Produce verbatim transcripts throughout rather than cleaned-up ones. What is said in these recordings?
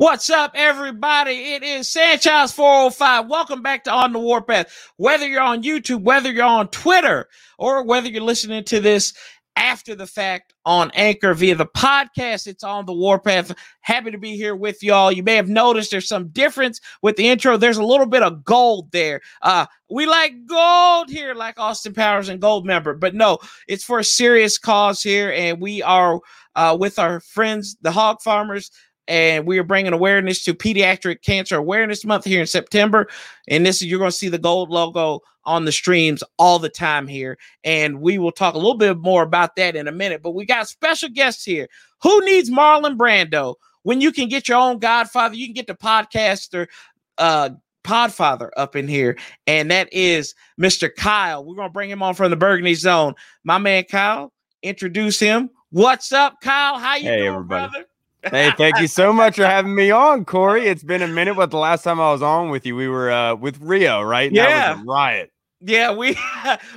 What's up, everybody? It is Sanchez four oh five. Welcome back to On The Warpath. Whether you're on YouTube, whether you're on Twitter, or whether you're listening to this after the fact on Anchor via the podcast, it's On The Warpath. Happy to be here with y'all. You may have noticed there's some difference with the intro. There's a little bit of gold there. Uh, we like gold here, like Austin Powers and Gold Member. But no, it's for a serious cause here, and we are uh, with our friends, the Hog Farmers, and we are bringing awareness to Pediatric Cancer Awareness Month here in September. And this is, you're going to see the gold logo on the streams all the time here. And we will talk a little bit more about that in a minute. But we got special guests here. Who needs Marlon Brando when you can get your own Godfather? You can get the podcaster, uh, Podfather up in here. And that is Mister Kyle. We're going to bring him on from the Burgundy Zone. My man, Kyle, introduce him. What's up, Kyle? How you hey, doing, everybody. Brother? Hey, thank you so much for having me on, Corey. It's been a minute, but the last time I was on with you, we were uh, with Rio, right? And yeah. That was a riot. Yeah, we,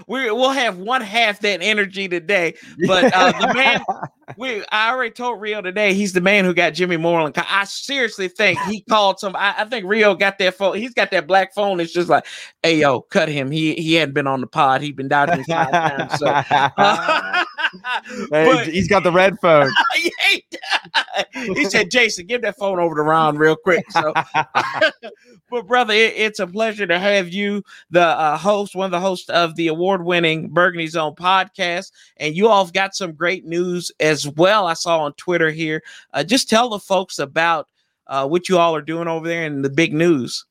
we, we'll have one half that energy today. But uh, the man, we, I already told Rio today, he's the man who got Jimmy Moreland. I seriously think he called some. I, I think Rio got that phone. He's got that black phone. It's just like, hey, yo, cut him. He he hadn't been on the pod. He'd been down here five times. So. Uh, but, he's got the red phone. He said, Jason, give that phone over to Ron real quick. So, but brother, it, it's a pleasure to have you, the uh, host, one of the hosts of the award-winning Burgundy Zone podcast, and you all have got some great news as well. I saw on Twitter here. Uh, just tell the folks about uh, what you all are doing over there and the big news.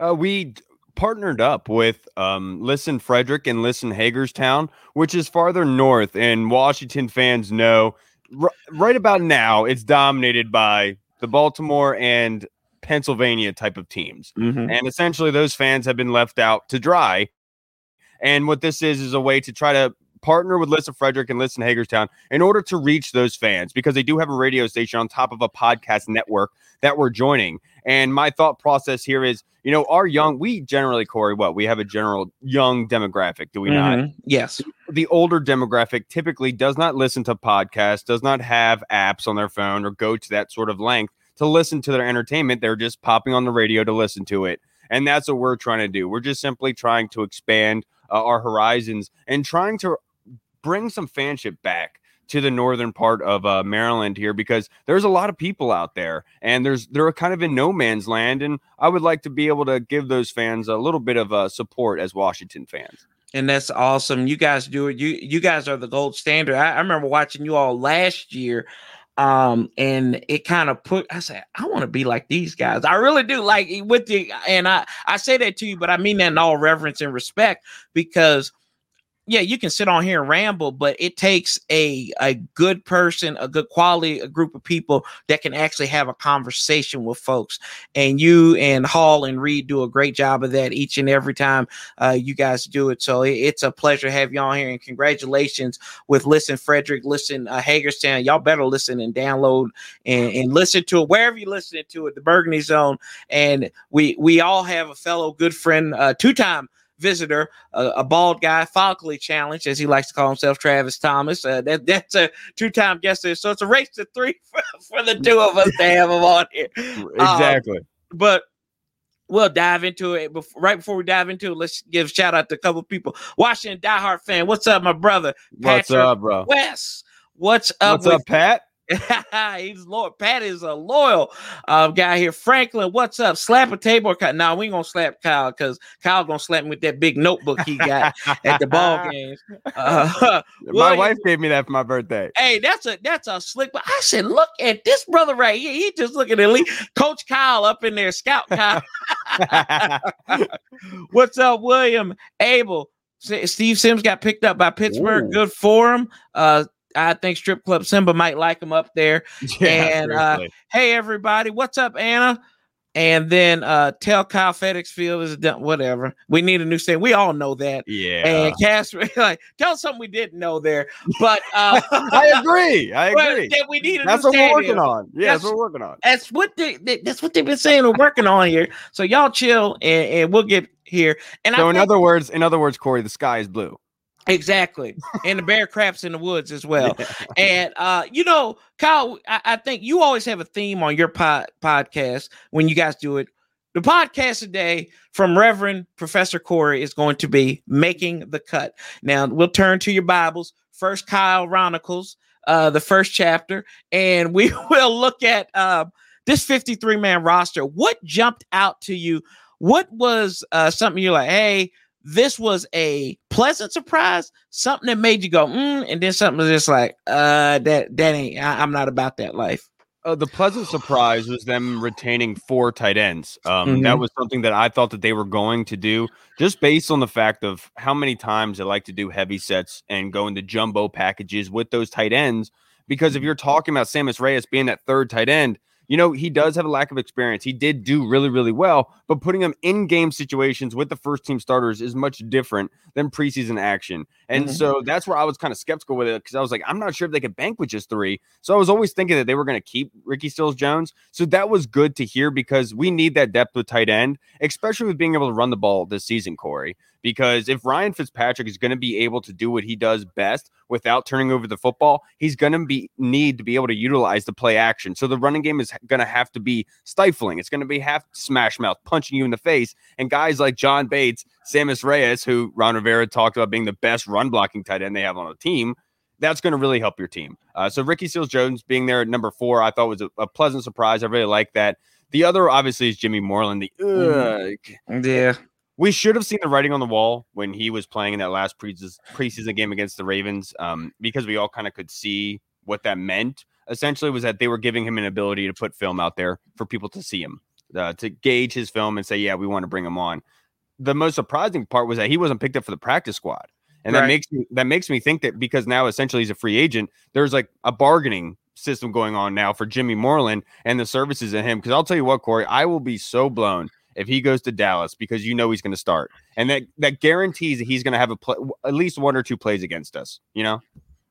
Uh, we partnered up with um, Listen Frederick and Listen Hagerstown, which is farther north, and Washington fans know r- right about now it's dominated by the Baltimore and Pennsylvania type of teams. Mm-hmm. And essentially those fans have been left out to dry. And what this is is a way to try to partner with Listen Frederick and Listen Hagerstown in order to reach those fans, because they do have a radio station on top of a podcast network that we're joining. And my thought process here is, you know, our young, we generally, Corey, what we have a general young demographic, do we mm-hmm. not? Yes. The older demographic typically does not listen to podcasts, does not have apps on their phone or go to that sort of length to listen to their entertainment. They're just popping on the radio to listen to it. And that's what we're trying to do. We're just simply trying to expand uh, our horizons and trying to bring some fanship back to the northern part of uh, Maryland here, because there's a lot of people out there and there's they're kind of in no man's land. And I would like to be able to give those fans a little bit of uh, support as Washington fans. And that's awesome. You guys do it. You you guys are the gold standard. I, I remember watching you all last year. Um, and it kind of put, I said, I want to be like these guys. I really do like with the, and I, I say that to you, but I mean that in all reverence and respect, because yeah, you can sit on here and ramble, but it takes a, a good person, a good quality, a group of people that can actually have a conversation with folks. And you and Hall and Reed do a great job of that each and every time uh, you guys do it. So it, it's a pleasure to have you on here. And congratulations with Listen Frederick, Listen uh, Hagerstown. Y'all better listen and download and, and listen to it wherever you're listening to it, the Burgundy Zone. And we, we all have a fellow good friend, uh, two-time visitor, uh, a bald guy, follically challenged, as he likes to call himself, Travis Thomas. Uh, that, that's a two-time guest there. So it's a race to three for, for the two of us to have him on here. Exactly. Um, but we'll dive into it. Before, right before we dive into it, let's give a shout-out to a couple of people. Washington diehard fan. What's up, my brother? Patrick, what's up, bro? Wes. What's up, What's with- up, Pat? He's Lord Pat is a loyal uh, guy here. Franklin, what's up? Slap a table or Kyle? Nah, we ain't gonna slap Kyle, because Kyle gonna slap me with that big notebook he got at the ball games. Uh, my William, wife gave me that for my birthday. Hey, that's a that's a slick. But I said, look at this brother right here. He just looking at Lee. Coach Kyle up in there, Scout Kyle. What's up, William? Abel, Steve Sims got picked up by Pittsburgh. Ooh. Good for him. Uh, I think Strip Club Simba might like him up there. Yeah, and uh, hey, everybody, what's up, Anna? And then uh, tell Kyle FedEx Field is done. Whatever. We need a new stand. We all know that. Yeah. And Casper, like, tell us something we didn't know there. But uh, I agree. I agree. That we need a that's new what stadium. We're working on. Yeah, that's, that's what we're working on. That's what they, they that's what they've been saying we're working on here. So y'all chill, and, and we'll get here. And so I in think- other words, in other words, Corey, the sky is blue. Exactly. And the bear craps in the woods as well. Yeah. And, uh, you know, Kyle, I, I think you always have a theme on your pod, podcast when you guys do it. The podcast today from Reverend Professor Corey is going to be Making the Cut. Now, we'll turn to your Bibles. First Kyle Chronicles, uh, the first chapter. And we will look at uh, this fifty-three man roster. What jumped out to you? What was uh, something you're like, hey, this was a pleasant surprise, something that made you go, mm, and then something was just like, uh, that, that ain't, I, I'm not about that life. Uh, the pleasant surprise was them retaining four tight ends. Um, mm-hmm. That was something that I thought that they were going to do just based on the fact of how many times they like to do heavy sets and go into jumbo packages with those tight ends. Because if you're talking about Samus Reyes being that third tight end, you know, he does have a lack of experience. He did do really, really well, but putting him in game situations with the first team starters is much different than preseason action. And mm-hmm. so that's where I was kind of skeptical with it, because I was like, I'm not sure if they could bank with just three. So I was always thinking that they were going to keep Ricky Stills-Jones. So that was good to hear, because we need that depth with tight end, especially with being able to run the ball this season, Corey. Because if Ryan Fitzpatrick is going to be able to do what he does best without turning over the football, he's going to be need to be able to utilize the play action. So the running game is going to have to be stifling. It's going to be half smash mouth, punching you in the face. And guys like John Bates, Samus Reyes, who Ron Rivera talked about being the best run blocking tight end they have on a team, that's going to really help your team. Uh, so Ricky Seals-Jones being there at number four, I thought was a, a pleasant surprise. I really like that. The other, obviously, is Jimmy Moreland. The uh, yeah. We should have seen the writing on the wall when he was playing in that last pre- preseason game against the Ravens, um, because we all kind of could see what that meant. Essentially, was that they were giving him an ability to put film out there for people to see him, uh, to gauge his film and say, yeah, we want to bring him on. The most surprising part was that he wasn't picked up for the practice squad. And right. that makes me, that makes me think that because now essentially he's a free agent, there's like a bargaining system going on now for Jimmy Moreland and the services in him. Because I'll tell you what, Corey, I will be so blown if he goes to Dallas, because you know he's going to start, and that that guarantees that he's going to have a play, at least one or two plays against us, you know?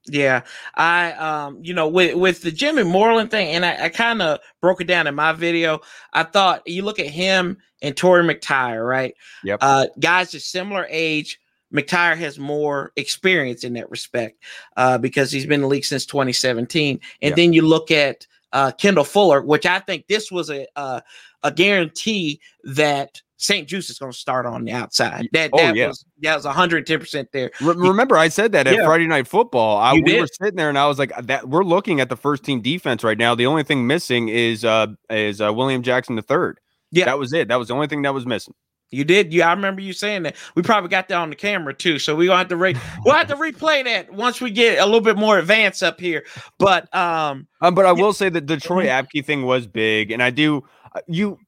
Yeah, I, um, you know, with, with the Jimmy Moreland thing, and I, I kind of broke it down in my video. I thought you look at him and Torrey McTire, right? Yep. Uh, guys are similar age. McTire has more experience in that respect, uh, because he's been in the league since twenty seventeen. And yep. then you look at Uh, Kendall Fuller, which I think this was a uh, a guarantee that Saint Juice is going to start on the outside. That oh, that, yeah. was, that was one hundred ten percent there. Re- remember, I said that at yeah. Friday Night Football. I, we did. were sitting there, and I was like, "That we're looking at the first team defense right now. The only thing missing is uh, is uh, William Jackson the third. Yeah, that was it. That was the only thing that was missing." You did. Yeah, I remember you saying that. We probably got that on the camera too. So we're gonna have to re- we'll have to replay that once we get a little bit more advanced up here. But um, um but I will say that the Troy Apke thing was big, and I do you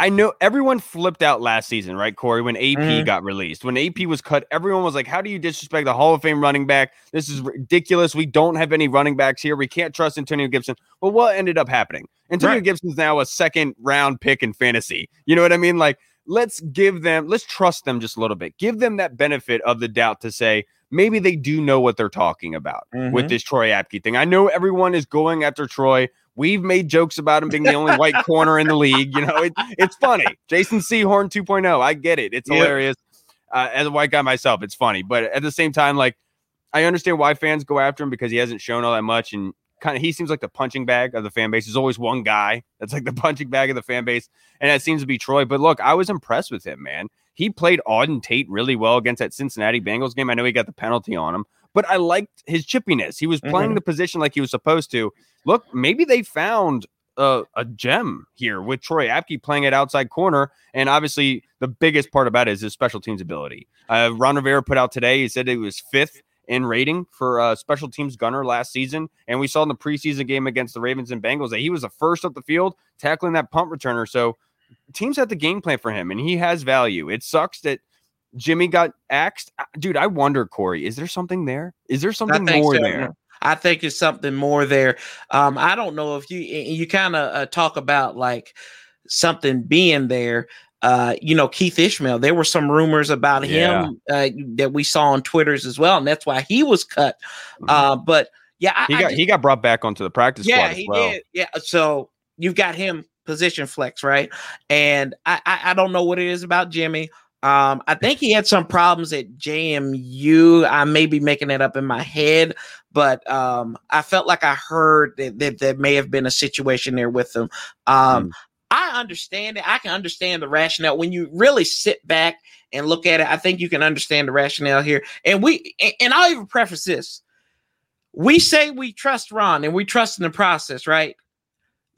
I know everyone flipped out last season, right, Corey, when A P mm-hmm. got released. When A P was cut, everyone was like, how do you disrespect the Hall of Fame running back? This is ridiculous. We don't have any running backs here. We can't trust Antonio Gibson. Well, what ended up happening? Antonio right. Gibson's now a second round pick in fantasy. You know what I mean? Like, let's give them, let's trust them just a little bit. Give them that benefit of the doubt to say, maybe they do know what they're talking about mm-hmm. with this Troy Apke thing. I know everyone is going after Troy. We've made jokes about him being the only white corner in the league. You know, it, it's funny. Jason Sehorn two point oh. I get it. It's yeah. hilarious. Uh, as a white guy myself, it's funny. But at the same time, like, I understand why fans go after him, because he hasn't shown all that much, and kind of he seems like the punching bag of the fan base. There's always one guy that's like the punching bag of the fan base, and that seems to be Troy. But look, I was impressed with him, man. He played Auden Tate really well against that Cincinnati Bengals game. I know he got the penalty on him, but I liked his chippiness. He was playing mm-hmm. the position like he was supposed to. Look, maybe they found a, a gem here with Troy Apke playing at outside corner, and obviously the biggest part about it is his special teams ability. Uh, Ron Rivera put out today, he said it was fifth in rating for uh, special teams gunner last season. And we saw in the preseason game against the Ravens and Bengals that he was the first up the field tackling that punt returner. So teams have the game plan for him, and he has value. It sucks that Jimmy got axed. Dude, I wonder, Corey, is there something there? Is there something more so. there? I think there's something more there. Um, I don't know if you, you kind of uh, talk about like something being there. Uh, you know, Keith Ishmael, there were some rumors about yeah. him uh, that we saw on Twitters as well, and that's why he was cut. Uh, but, yeah. I, he, got, I just, he got brought back onto the practice yeah, squad as he well. Did. Yeah, so you've got him position flex, right? And I, I, I don't know what it is about Jimmy. Um, I think he had some problems at J M U. I may be making that up in my head, but um, I felt like I heard that, that there may have been a situation there with him. Um, mm. I understand it. I can understand the rationale. When you really sit back and look at it, I think you can understand the rationale here. And we, and I'll even preface this. We say we trust Ron and we trust in the process, right?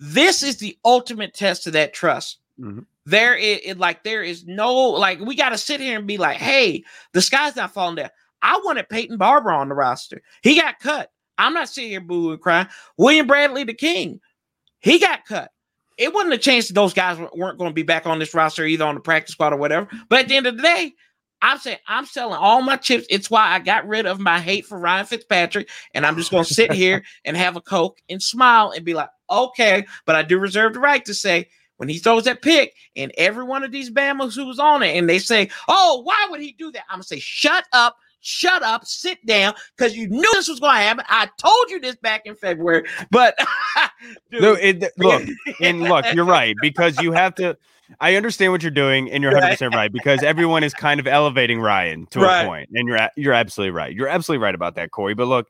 This is the ultimate test of that trust. Mm-hmm. There is it, like there is no like we got to sit here and be like, hey, the sky's not falling down. I wanted Peyton Barber on the roster. He got cut. I'm not sitting here booing and crying. William Bradley, the King, he got cut. It wasn't a chance that those guys weren't going to be back on this roster, either on the practice squad or whatever. But at the end of the day, I'm saying I'm selling all my chips. It's why I got rid of my hate for Ryan Fitzpatrick, and I'm just going to sit here and have a Coke and smile and be like, okay. But I do reserve the right to say, when he throws that pick and every one of these Bamas who was on it and they say, oh, why would he do that? I'm going to say, shut up, shut up, sit down, because you knew this was going to happen. I told you this back in February. But dude, no, it, look, and look, you're right, because you have to – I understand what you're doing, and you're one hundred percent right, right because everyone is kind of elevating Ryan to right. a point, and you're you're absolutely right. You're absolutely right about that, Corey. But look,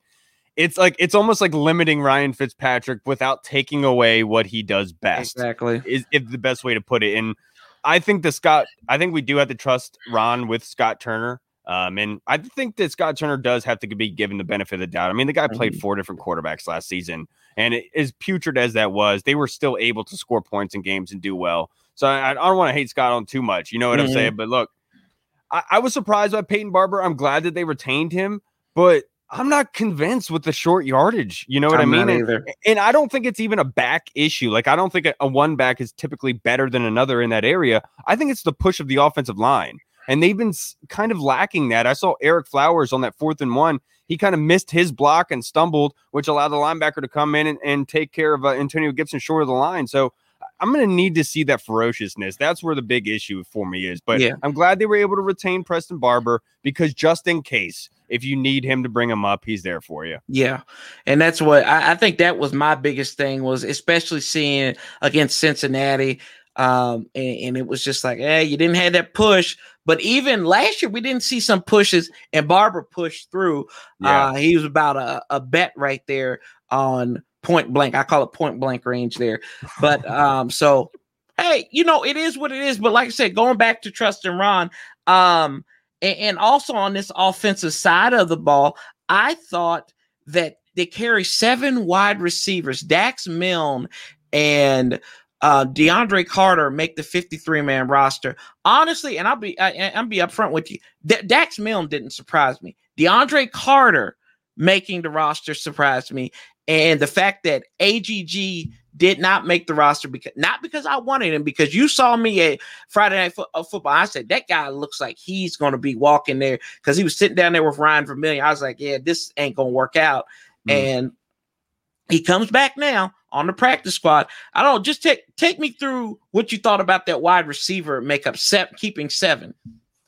it's like it's almost like limiting Ryan Fitzpatrick without taking away what he does best. Exactly is, is the best way to put it. And I think the Scott, I think we do have to trust Ron with Scott Turner. Um, and I think that Scott Turner does have to be given the benefit of the doubt. I mean, the guy played four different quarterbacks last season, and it, as putrid as that was, they were still able to score points in games and do well. So I, I don't want to hate Scott on too much. You know what mm-hmm. I'm saying? But look, I, I was surprised by Peyton Barber. I'm glad that they retained him, but I'm not convinced with the short yardage. You know what I'm I mean? And, and I don't think it's even a back issue. Like, I don't think a, a one back is typically better than another in that area. I think it's the push of the offensive line. And they've been kind of lacking that. I saw Eric Flowers on that fourth and one. He kind of missed his block and stumbled, which allowed the linebacker to come in and, and take care of uh, Antonio Gibson short of the line. So I'm going to need to see that ferociousness. That's where the big issue for me is. But yeah. I'm glad they were able to retain Preston Barber because just in case, if you need him to bring him up, he's there for you. Yeah. And that's what I, I think that was my biggest thing was, especially seeing against Cincinnati. Um, and, and it was just like, hey, you didn't have that push. But even last year, we didn't see some pushes, and Barber pushed through. Yeah. Uh, he was about a, a bet right there on point blank. I call it point blank range there. But um, so, hey, you know, it is what it is. But like I said, going back to trusting Ron, um, and, and also on this offensive side of the ball, I thought that they carry seven wide receivers, Dax Milne and Uh, DeAndre Carter make the fifty-three man roster. Honestly, and I'll be I, I'll be upfront with you. D- Dax Milne didn't surprise me. DeAndre Carter making the roster surprised me, and the fact that A G G did not make the roster because not because I wanted him. Because you saw me at Friday Night fo- Football, I said that guy looks like he's going to be walking there because he was sitting down there with Ryan Vermillion. I was like, yeah, this ain't going to work out, mm. and he comes back now on the practice squad. I don't just take take me through what you thought about that wide receiver makeup, set, keeping seven.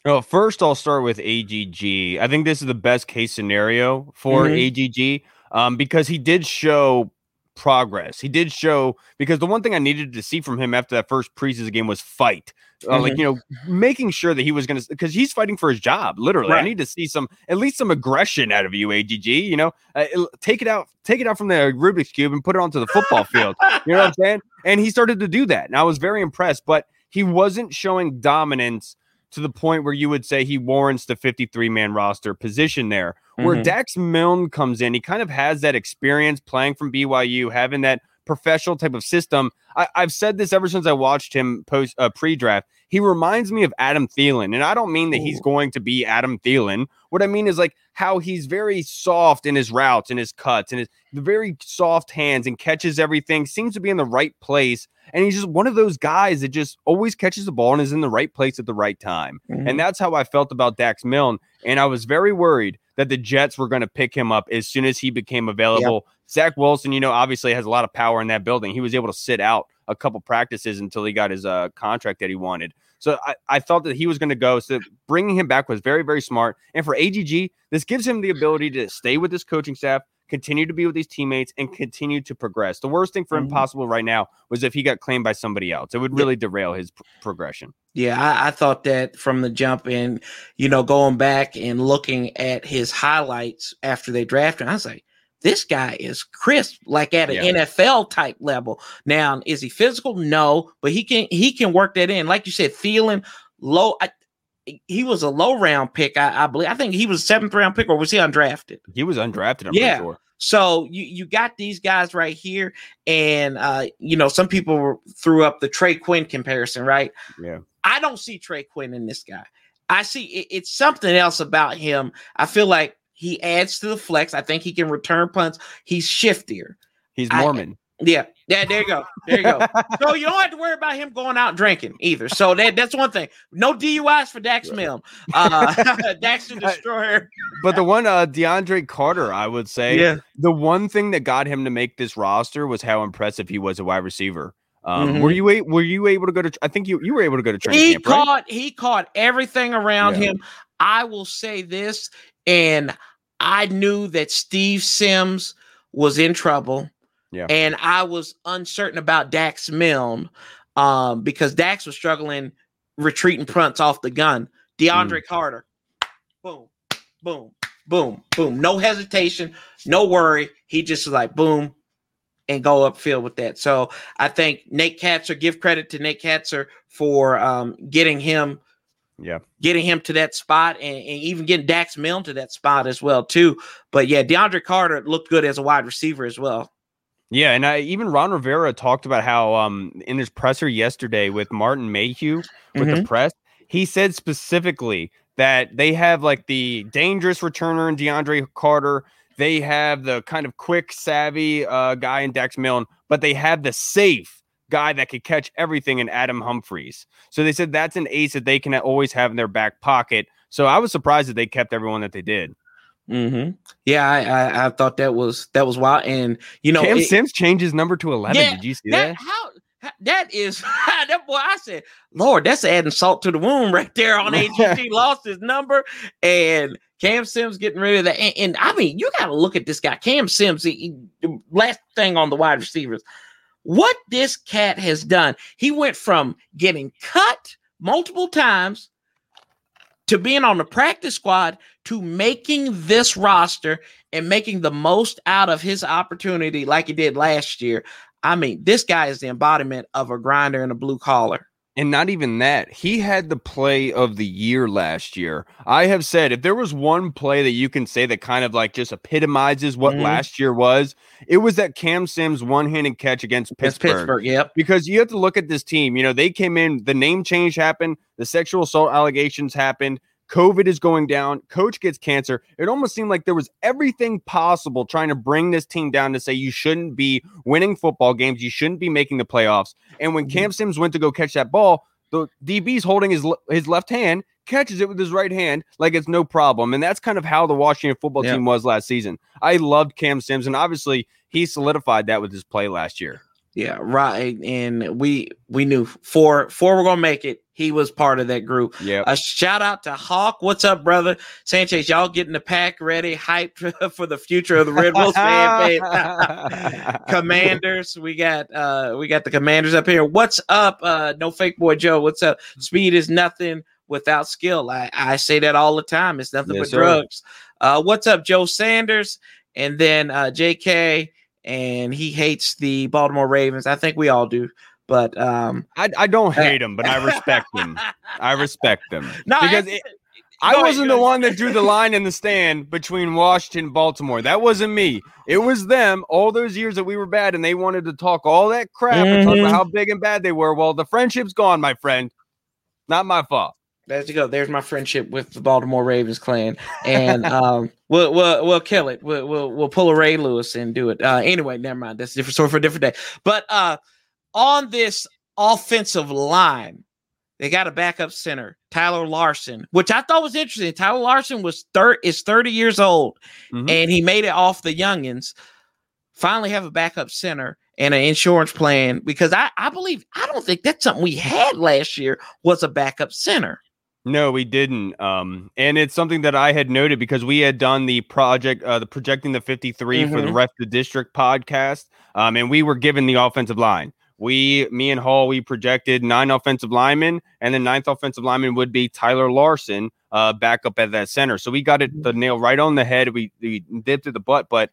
Well, first I'll start with A G G. I think this is the best case scenario for mm-hmm. A G G um, because he did show progress. He did show because the one thing I needed to see from him after that first preseason game was fight. Uh, mm-hmm. Like, you know, making sure that he was going to, because he's fighting for his job. Literally, right. I need to see some, at least some aggression out of you, A G G. You know, uh, take it out, take it out from the Rubik's Cube and put it onto the football field. You know what I'm saying? And he started to do that, and I was very impressed. But he wasn't showing dominance to the point where you would say he warrants the fifty-three man roster position there. Mm-hmm. Where Dax Milne comes in, he kind of has that experience playing from B Y U, having that professional type of system. I, I've said this ever since I watched him post uh, pre-draft. He reminds me of Adam Thielen, and I don't mean that Ooh. he's going to be Adam Thielen. What I mean is like how he's very soft in his routes and his cuts and his the very soft hands and catches everything, seems to be in the right place. And he's just one of those guys that just always catches the ball and is in the right place at the right time. Mm-hmm. And that's how I felt about Dax Milne. And I was very worried that the Jets were going to pick him up as soon as he became available. Yep. Zach Wilson, you know, obviously has a lot of power in that building. He was able to sit out a couple practices until he got his uh, contract that he wanted. So I, I thought that he was going to go. So bringing him back was very, very smart. And for A G G, this gives him the ability to stay with his coaching staff, continue to be with his teammates, and continue to progress. The worst thing for him possible right now was if he got claimed by somebody else. It would really derail his p- progression. Yeah, I, I thought that from the jump. And, you know, going back and looking at his highlights after they drafted him, I was like, this guy is crisp, like at an yeah. N F L type level. Now, is he physical? No, but he can he can work that in. Like you said, feeling low. I, he was a low round pick, I, I believe. I think he was a seventh round pick, or was he undrafted? He was undrafted, I'm yeah. sure. So you, you got these guys right here. And, uh, you know, some people threw up the Trey Quinn comparison, right? Yeah. I don't see Trey Quinn in this guy. I see it, it's something else about him. I feel like he adds to the flex. I think he can return punts. He's shiftier. He's Mormon. I, yeah. Yeah, there you go. There you go. So you don't have to worry about him going out drinking either. So that, that's one thing. No D U Is for Dax Milne. Uh, Dax the Destroyer. But the one, uh, DeAndre Carter, I would say, yeah. the one thing that got him to make this roster was how impressive he was a wide receiver. Um, mm-hmm. Were you a, were you able to go to? I think you, you were able to go to training he camp. Caught, right? He caught everything around yeah. him. I will say this, and I knew that Steve Sims was in trouble. Yeah. And I was uncertain about Dax Milne um, because Dax was struggling retreating punts off the gun. DeAndre mm. Carter, boom, boom, boom, boom. No hesitation, no worry. He just was like, boom, and go upfield with that. So I think Nate Katzer, give credit to Nate Katzer for um, getting him Yeah, getting him to that spot, and, and even getting Dax Milne to that spot as well, too. But, yeah, DeAndre Carter looked good as a wide receiver as well. Yeah, and I, even Ron Rivera talked about how um, in his presser yesterday with Martin Mayhew with mm-hmm. the press, he said specifically that they have like the dangerous returner in DeAndre Carter. They have the kind of quick, savvy uh, guy in Dax Milne, but they have the safe guy that could catch everything in Adam Humphries. So they said that's an ace that they can always have in their back pocket. So I was surprised that they kept everyone that they did. Mm-hmm. Yeah, I, I I thought that was that was wild. And you know, Kam it, Sims changes number to eleven. Yeah, did you see that? that? How, how that is that boy? I said, Lord, that's adding salt to the wound right there. On A G G lost his number, and Kam Sims getting rid of that. And, and I mean, you got to look at this guy, Kam Sims. He, he, last thing on the wide receivers. What this cat has done, he went from getting cut multiple times to being on the practice squad to making this roster and making the most out of his opportunity like he did last year. I mean, this guy is the embodiment of a grinder and a blue collar. And not even that. He had the play of the year last year. I have said if there was one play that you can say that kind of like just epitomizes what mm-hmm. last year was, it was that Kam Sims one-handed catch against Pittsburgh. Pittsburgh, yep. Because you have to look at this team. You know, they came in, the name change happened, the sexual assault allegations happened, COVID is going down, coach gets cancer. It almost seemed like there was everything possible trying to bring this team down to say you shouldn't be winning football games, you shouldn't be making the playoffs. And when Kam Sims went to go catch that ball, the D B's holding his his left hand, catches it with his right hand like it's no problem. And that's kind of how the Washington football yeah. team was last season. I loved Kam Sims, and obviously he solidified that with his play last year. Yeah, right. And we we knew four four were gonna make it. He was part of that group. Yeah. A shout out to Hawk. What's up, brother? Sanchez, y'all getting the pack ready, hyped for the future of the Red Wolves fan base. Commanders. We got uh we got the Commanders up here. What's up? Uh no fake boy Joe. What's up? Speed is nothing without skill. I, I say that all the time. It's nothing yes, but sir. drugs. Uh what's up, Joe Sanders? And then uh J K. And he hates the Baltimore Ravens. I think we all do, but um, I, I don't hate them, but I respect them. I respect them no, because it, I no, wasn't the one that drew the line in the stand between Washington and Baltimore. That wasn't me. It was them. All those years that we were bad, and they wanted to talk all that crap mm-hmm. and talk about how big and bad they were. Well, the friendship's gone, my friend. Not my fault. There you go. There's my friendship with the Baltimore Ravens clan, and um, we'll we'll we'll kill it. We'll we'll, we'll pull a Ray Lewis and do it. Uh, anyway, never mind. That's a different story for a different day. But uh, on this offensive line, they got a backup center, Tyler Larson, which I thought was interesting. Tyler Larson was thir- is thirty years old, mm-hmm. and he made it off the youngins. Finally, have a backup center and an insurance plan because I I believe I don't think that's something we had last year was a backup center. No, we didn't. Um, and it's something that I had noted because we had done the project, uh, the Projecting the fifty-three mm-hmm. for the Ref the District podcast. Um, and we were given the offensive line. We, me and Hall, we projected nine offensive linemen, and the ninth offensive lineman would be Tyler Larson, uh, back up at that center. So we got it the nail right on the head. We, we dipped at the butt, but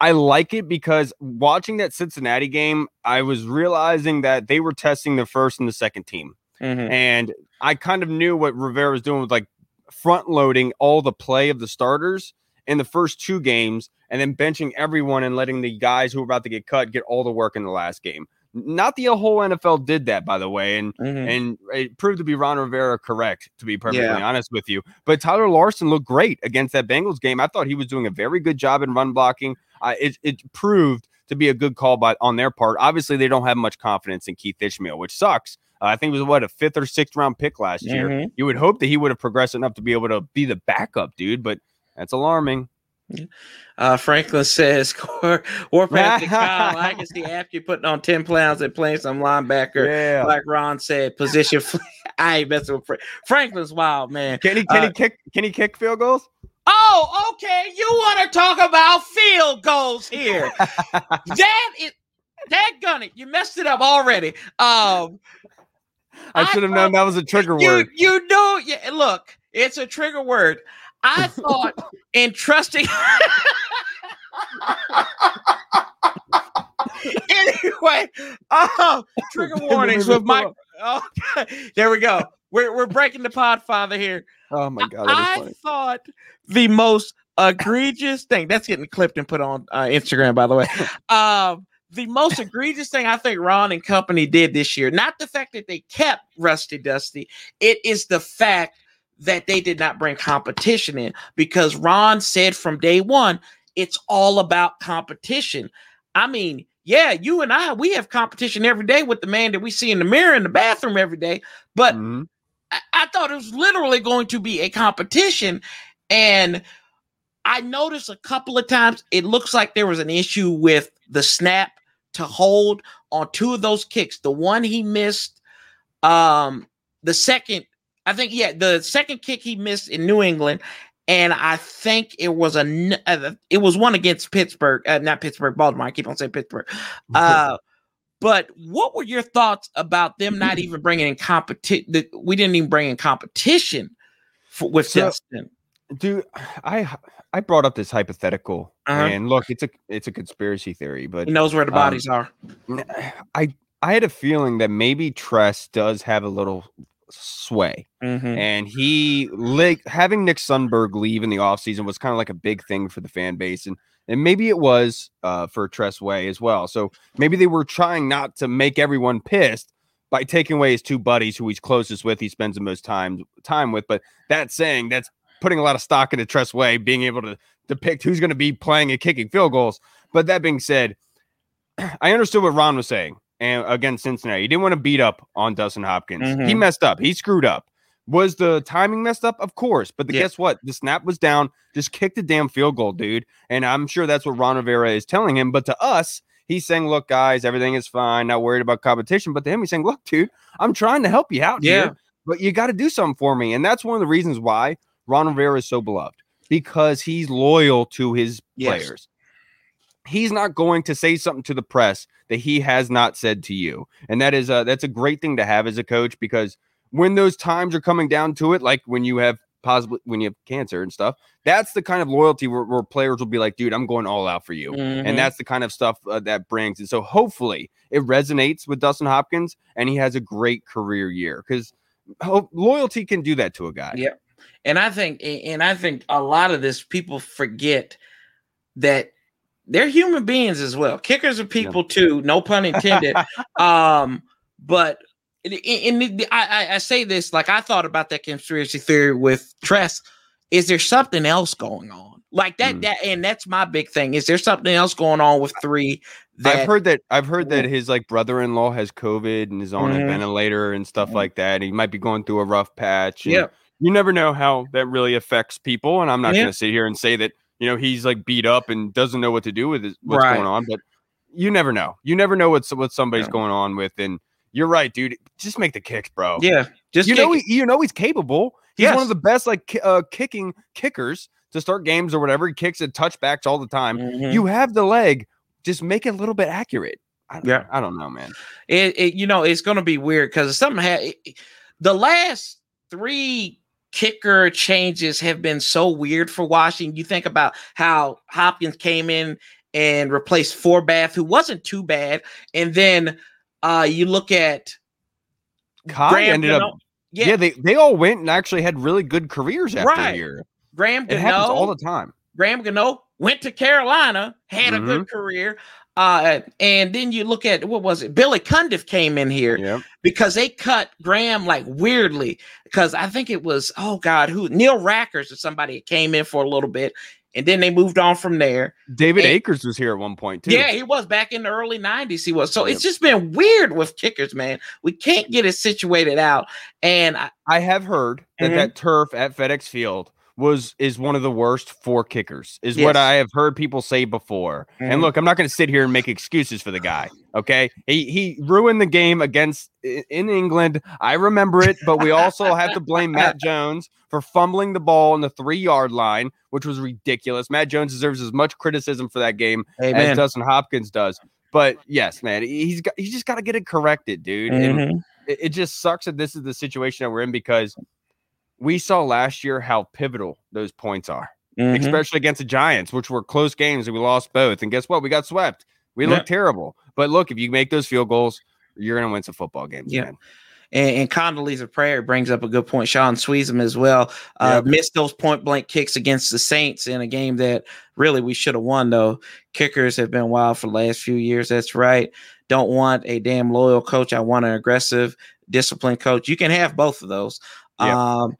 I like it because watching that Cincinnati game, I was realizing that they were testing the first and the second team. Mm-hmm. And I kind of knew what Rivera was doing with like front loading all the play of the starters in the first two games and then benching everyone and letting the guys who were about to get cut get all the work in the last game. Not the whole N F L did that, by the way, and mm-hmm. and it proved to be Ron Rivera correct, to be perfectly yeah. honest with you. But Tyler Larson looked great against that Bengals game. I thought he was doing a very good job in run blocking. Uh, it, it proved to be a good call by on their part. Obviously, they don't have much confidence in Keith Ishmael, which sucks. Uh, I think it was, what, a fifth or sixth round pick last year. Mm-hmm. You would hope that he would have progressed enough to be able to be the backup, dude, but that's alarming. Uh, Franklin says, Warpath to Kyle, I can see Apke putting on ten pounds and playing some linebacker. Yeah. Like Ron said, position. Fl- I ain't messing with Frank. Franklin's wild, man. Can he, can, uh, he kick, can he kick field goals? Oh, okay. You want to talk about field goals here. that is dadgummit. You messed it up already. Um, I should have known that was a trigger you, word. You know, yeah, look, it's a trigger word. I thought in trusting. Anyway, oh, trigger warnings with Mike. Oh, there we go. We're we're breaking the pod father here. Oh my God! I thought the most egregious thing that's getting clipped and put on uh, Instagram. By the way, um, the most egregious thing I think Ron and company did this year. Not the fact that they kept Rusty Dusty. It is the fact that they did not bring competition in, because Ron said from day one, it's all about competition. I mean, yeah, you and I, we have competition every day with the man that we see in the mirror in the bathroom every day. But mm-hmm. I-, I thought it was literally going to be a competition. And I noticed a couple of times, it looks like there was an issue with the snap to hold on two of those kicks. The one he missed, um, the second, I think, yeah, the second kick he missed in New England, and I think it was a it was one against Pittsburgh, uh, not Pittsburgh, Baltimore. I keep on saying Pittsburgh. Uh, but what were your thoughts about them not even bringing in competition? We didn't even bring in competition for, with so, Justin. Dude, I I brought up this hypothetical, uh-huh. and look, it's a it's a conspiracy theory, but he knows where the bodies um, are. I I had a feeling that maybe Tress does have a little sway, mm-hmm. and he like having Nick Sundberg leave in the offseason was kind of like a big thing for the fan base, and and maybe it was uh for Tress Way as well. So maybe they were trying not to make everyone pissed by taking away his two buddies who he's closest with, he spends the most time time with. But that saying, that's putting a lot of stock into Tress Way being able to depict who's going to be playing and kicking field goals. But that being said, I understood what Ron was saying. And against Cincinnati, he didn't want to beat up on Dustin Hopkins. Mm-hmm. He messed up. He screwed up. Was the timing messed up? Of course. But the, yeah. guess what? The snap was down. Just kick the damn field goal, dude. And I'm sure that's what Ron Rivera is telling him. But to us, he's saying, look, guys, everything is fine. Not worried about competition. But to him, he's saying, look, dude, I'm trying to help you out yeah. here. But you got to do something for me. And that's one of the reasons why Ron Rivera is so beloved. Because he's loyal to his yes. players. He's not going to say something to the press that he has not said to you. And that is a, that's a great thing to have as a coach, because when those times are coming down to it, like when you have possibly when you have cancer and stuff, that's the kind of loyalty where, where players will be like, dude, I'm going all out for you. Mm-hmm. And that's the kind of stuff uh, that brings. And so hopefully it resonates with Dustin Hopkins and he has a great career year, because ho- loyalty can do that to a guy. Yeah. And I think, and I think a lot of this people forget that they're human beings as well. Kickers are people yeah. too, no pun intended. um, but in, in the, I, I say this, like I thought about that conspiracy theory with Tress. Is there something else going on? Like that, mm. that, and that's my big thing. Is there something else going on with three? That, I've heard that I've heard that his like brother-in-law has COVID and is on mm-hmm. a ventilator and stuff mm-hmm. like that. He might be going through a rough patch. Yeah. You never know how that really affects people. And I'm not yeah. going to sit here and say that, you know, he's like beat up and doesn't know what to do with his, what's right. going on, but you never know. You never know what's what somebody's yeah. going on with. And you're right, dude. Just make the kicks, bro. Yeah, just you kick. know he, you know he's capable. He's yes. one of the best like uh, kicking kickers to start games or whatever. He kicks at touchbacks all the time. Mm-hmm. You have the leg. Just make it a little bit accurate. I, yeah, I don't know, man. It, it you know it's gonna be weird because something ha- the last three kicker changes have been so weird for Washington. You think about how Hopkins came in and replaced Forbath, who wasn't too bad, and then uh, you look at Kyle Graham ended Gano. up. Yeah, yeah they, they all went and actually had really good careers after right. a year. Graham Gano, it happens all the time. Graham Gano went to Carolina, had mm-hmm. a good career. Uh, and then you look at, what was it? Billy Cundiff came in here yeah. because they cut Graham like weirdly because I think it was, oh God, who? Neil Rackers or somebody came in for a little bit. And then they moved on from there. David and, Akers was here at one point too. Yeah, he was back in the early nineties. He was. So yeah. it's just been weird with kickers, man. We can't get it situated out. And I, I have heard that mm-hmm. that turf at FedEx Field was is one of the worst for kickers, is yes. what I have heard people say before. Mm-hmm. And look, I'm not going to sit here and make excuses for the guy, okay? He he ruined the game against in England. I remember it, but we also have to blame Matt Jones for fumbling the ball on the three-yard line, which was ridiculous. Matt Jones deserves as much criticism for that game Amen. as Dustin Hopkins does. But, yes, man, he's, got, he's just got to get it corrected, dude. Mm-hmm. And it, it just sucks that this is the situation that we're in because – we saw last year how pivotal those points are, mm-hmm. especially against the Giants, which were close games and we lost both. And guess what? We got swept. We yeah. looked terrible. But look, if you make those field goals, you're going to win some football games. Yeah. Man. And, and Condoleezza Prayer brings up a good point. Sean Sweezum as well uh, yeah. missed those point blank kicks against the Saints in a game that really we should have won, though. Kickers have been wild for the last few years. That's right. Don't want a damn loyal coach. I want an aggressive, disciplined coach. You can have both of those. Yeah. Um,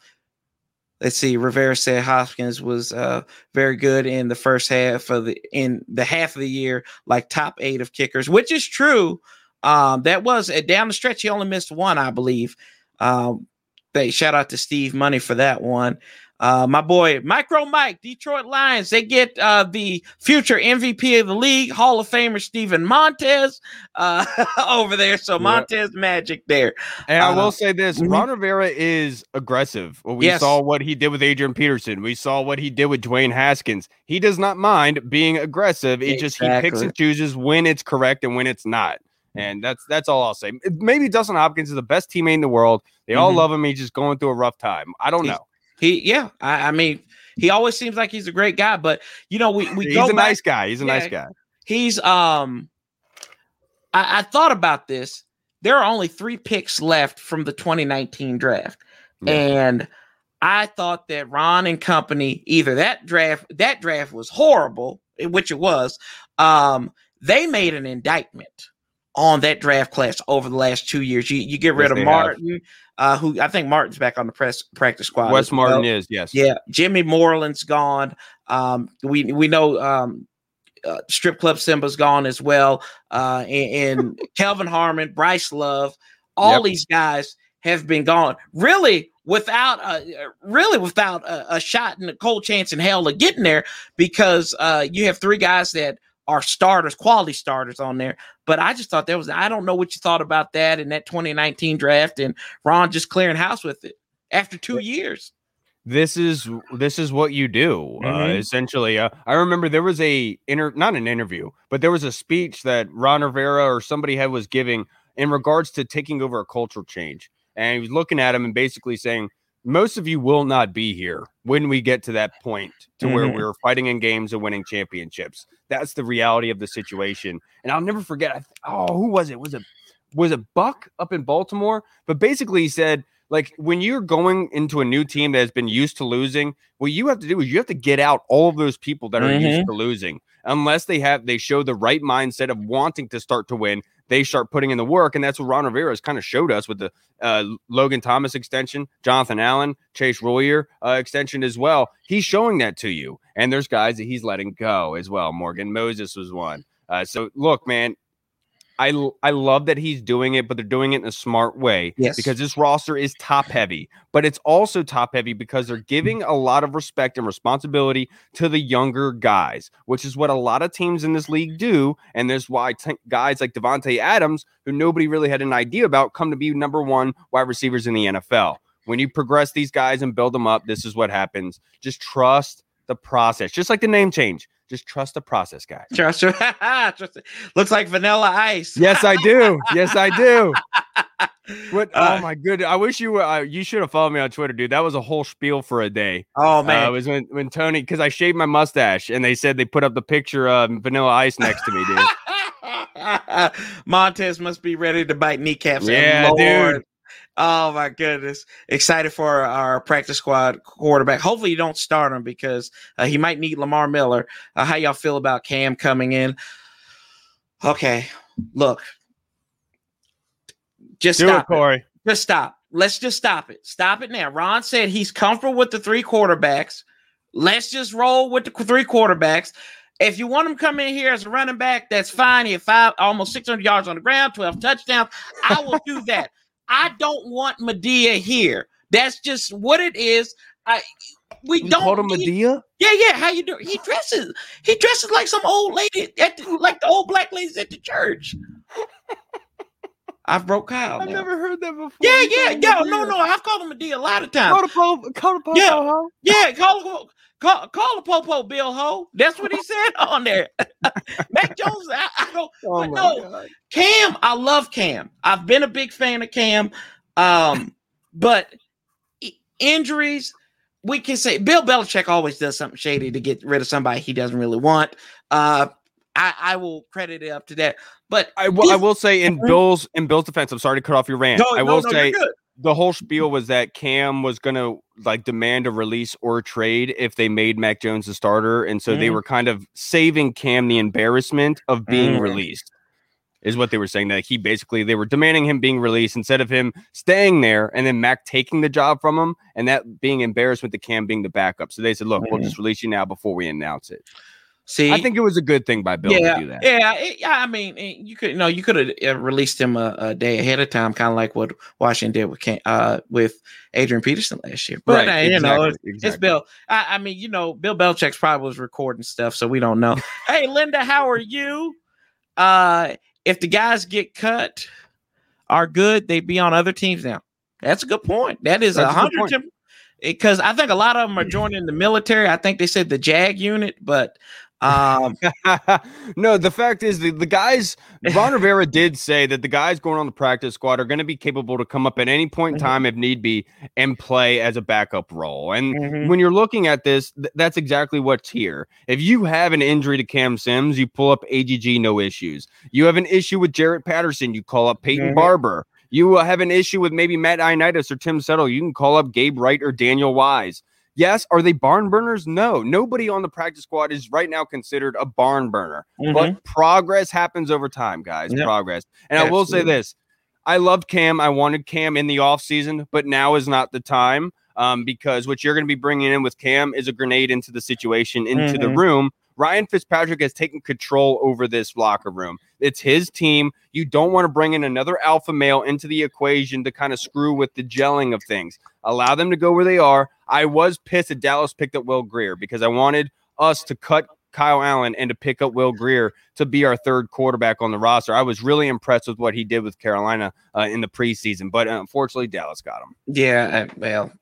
let's see. Rivera said Hopkins was uh, very good in the first half of the in the half of the year, like top eight of kickers, which is true. Um, that was uh, down the stretch. He only missed one, I believe. Um, they shout out to Steve Money for that one. Uh, my boy, Micro Mike, Detroit Lions. They get uh, the future M V P of the league, Hall of Famer Steven Montez uh, over there. So Montez yeah. magic there. And uh, I will say this, Ron Rivera is aggressive. We yes. saw what he did with Adrian Peterson. We saw what he did with Dwayne Haskins. He does not mind being aggressive. It exactly. just he picks and chooses when it's correct and when it's not. And that's that's all I'll say. Maybe Dustin Hopkins is the best teammate in the world. They all mm-hmm. love him. He's just going through a rough time. I don't He's, know. He, yeah, I, I mean, he always seems like he's a great guy, but you know, we, we he's go a back, nice guy. He's a yeah, nice guy. He's, um, I, I thought about this. There are only three picks left from the twenty nineteen draft. Yeah. And I thought that Ron and company, either that draft, that draft was horrible, which it was, um, they made an indictment on that draft class over the last two years. You, you get rid yes, of Martin. Have. Uh, who I think Martin's back on the press practice squad. Wes Martin well. is, yes. Yeah, Jimmy Moreland's gone. Um, we we know um, uh, Strip Club Simba's gone as well. Uh, and, and Kelvin Harmon, Bryce Love, all yep. these guys have been gone. Really without a really without a, a shot and a cold chance in hell of getting there because uh, you have three guys that are starters, quality starters on there. But I just thought that was, I don't know what you thought about that in that twenty nineteen draft and Ron just clearing house with it after two years. This is, this is what you do. Mm-hmm. Uh, essentially. Uh, I remember there was a inter not an interview, but there was a speech that Ron Rivera or somebody had was giving in regards to taking over a cultural change. And he was looking at him and basically saying, most of you will not be here when we get to that point to mm-hmm. where we're fighting in games and winning championships. That's the reality of the situation. And I'll never forget. I th- oh, who was it? Was it was it Buck up in Baltimore? But basically he said, like, when you're going into a new team that has been used to losing, what you have to do is you have to get out all of those people that are mm-hmm. used to losing. Unless they have they show the right mindset of wanting to start to win, they start putting in the work. And that's what Ron Rivera has kind of showed us with the uh, Logan Thomas extension, Jonathan Allen, Chase Royer uh, extension as well. He's showing that to you. And there's guys that he's letting go as well. Morgan Moses was one. Uh, so, look, man, I I love that he's doing it, but they're doing it in a smart way. Yes. Because this roster is top heavy, but it's also top heavy because they're giving a lot of respect and responsibility to the younger guys, which is what a lot of teams in this league do. And that's why t- guys like Devontae Adams, who nobody really had an idea about, come to be number one wide receivers in the N F L. When you progress these guys and build them up, this is what happens. Just trust the process, just like the name change. Just trust the process, guys. Trust, trust it. Looks like Vanilla Ice. Yes, I do. Yes, I do. What? Uh, oh my goodness! I wish you were. Uh, you should have followed me on Twitter, dude. That was a whole spiel for a day. Oh man, uh, it was when when Tony, because I shaved my mustache, and they said they put up the picture of Vanilla Ice next to me, dude. Montez must be ready to bite kneecaps. Yeah, Lord. Dude. Oh my goodness! Excited for our practice squad quarterback. Hopefully you don't start him because uh, he might need Lamar Miller. Uh, how y'all feel about Cam coming in? Okay, look, just do stop it, Corey. It. Just stop. Let's just stop it. Stop it now. Ron said he's comfortable with the three quarterbacks. Let's just roll with the three quarterbacks. If you want him to come in here as a running back, that's fine. He had five, almost six hundred yards on the ground, twelve touchdowns. I will do that. I don't want Medea here. That's just what it is. I we you don't call him Medea. Yeah, yeah. How you doing? He dresses. He dresses like some old lady at the, like the old black ladies at the church. I've broke Kyle. I've now. never heard that before. Yeah, you yeah, yeah. Medea. No, no. I've called him Medea a lot of times. Call the Pope. Call the Pope. Yeah, ho. yeah. Call the call, call the Popo Bill Ho. That's what he said on there. Mac Jones. I, I don't. Oh but no. God. Cam, I love Cam. I've been a big fan of Cam, um, but injuries, we can say Bill Belichick always does something shady to get rid of somebody he doesn't really want. Uh, I, I will credit it up to that. But I, w- these- I will say in Bill's in Bill's defense, I'm sorry to cut off your rant. No, I no, will no, say the whole spiel was that Cam was going to like demand a release or a trade if they made Mac Jones the starter, and so mm. they were kind of saving Cam the embarrassment of being mm. released. Is what they were saying, that he basically they were demanding him being released instead of him staying there and then Mac taking the job from him and that being embarrassed with the Cam being the backup. So they said, look, mm-hmm. we'll just release you now before we announce it. See, I think it was a good thing by Bill yeah, to do that. Yeah, it, I mean, it, you could no, you could have released him a, a day ahead of time, kind of like what Washington did with Cam, uh, with Adrian Peterson last year. But right, uh, you exactly, know, it's, exactly. it's Bill. I, I mean, you know, Bill Belichick's probably was recording stuff, so we don't know. Hey, Linda, how are you? Uh. If the guys get cut, are good, they'd be on other teams now. That's a good point. That is That's a hundred because I think a lot of them are joining the military. I think they said the JAG unit, but um, no. The fact is, the, the guys Ron Rivera did say that the guys going on the practice squad are going to be capable to come up at any point in time if need be and play as a backup role. And mm-hmm. when you're looking at this, th- that's exactly what's here. If you have an injury to Kam Sims, you pull up A G G, no issues. You have an issue with Jarrett Patterson, you call up Peyton mm-hmm. Barber. You have an issue with maybe Matt Ioannidis or Tim Settle, you can call up Gabe Wright or Daniel Wise. Yes, are they barn burners? No. Nobody on the practice squad is right now considered a barn burner. Mm-hmm. But progress happens over time, guys. Yep. Progress. And Absolutely. I will say this. I loved Cam. I wanted Cam in the offseason, but now is not the time um, because what you're going to be bringing in with Cam is a grenade into the situation, into mm-hmm. the room. Ryan Fitzpatrick has taken control over this locker room. It's his team. You don't want to bring in another alpha male into the equation to kind of screw with the gelling of things. Allow them to go where they are. I was pissed that Dallas picked up Will Grier because I wanted us to cut Kyle Allen and to pick up Will Grier to be our third quarterback on the roster. I was really impressed with what he did with Carolina uh, in the preseason, but unfortunately Dallas got him. Yeah, I, well,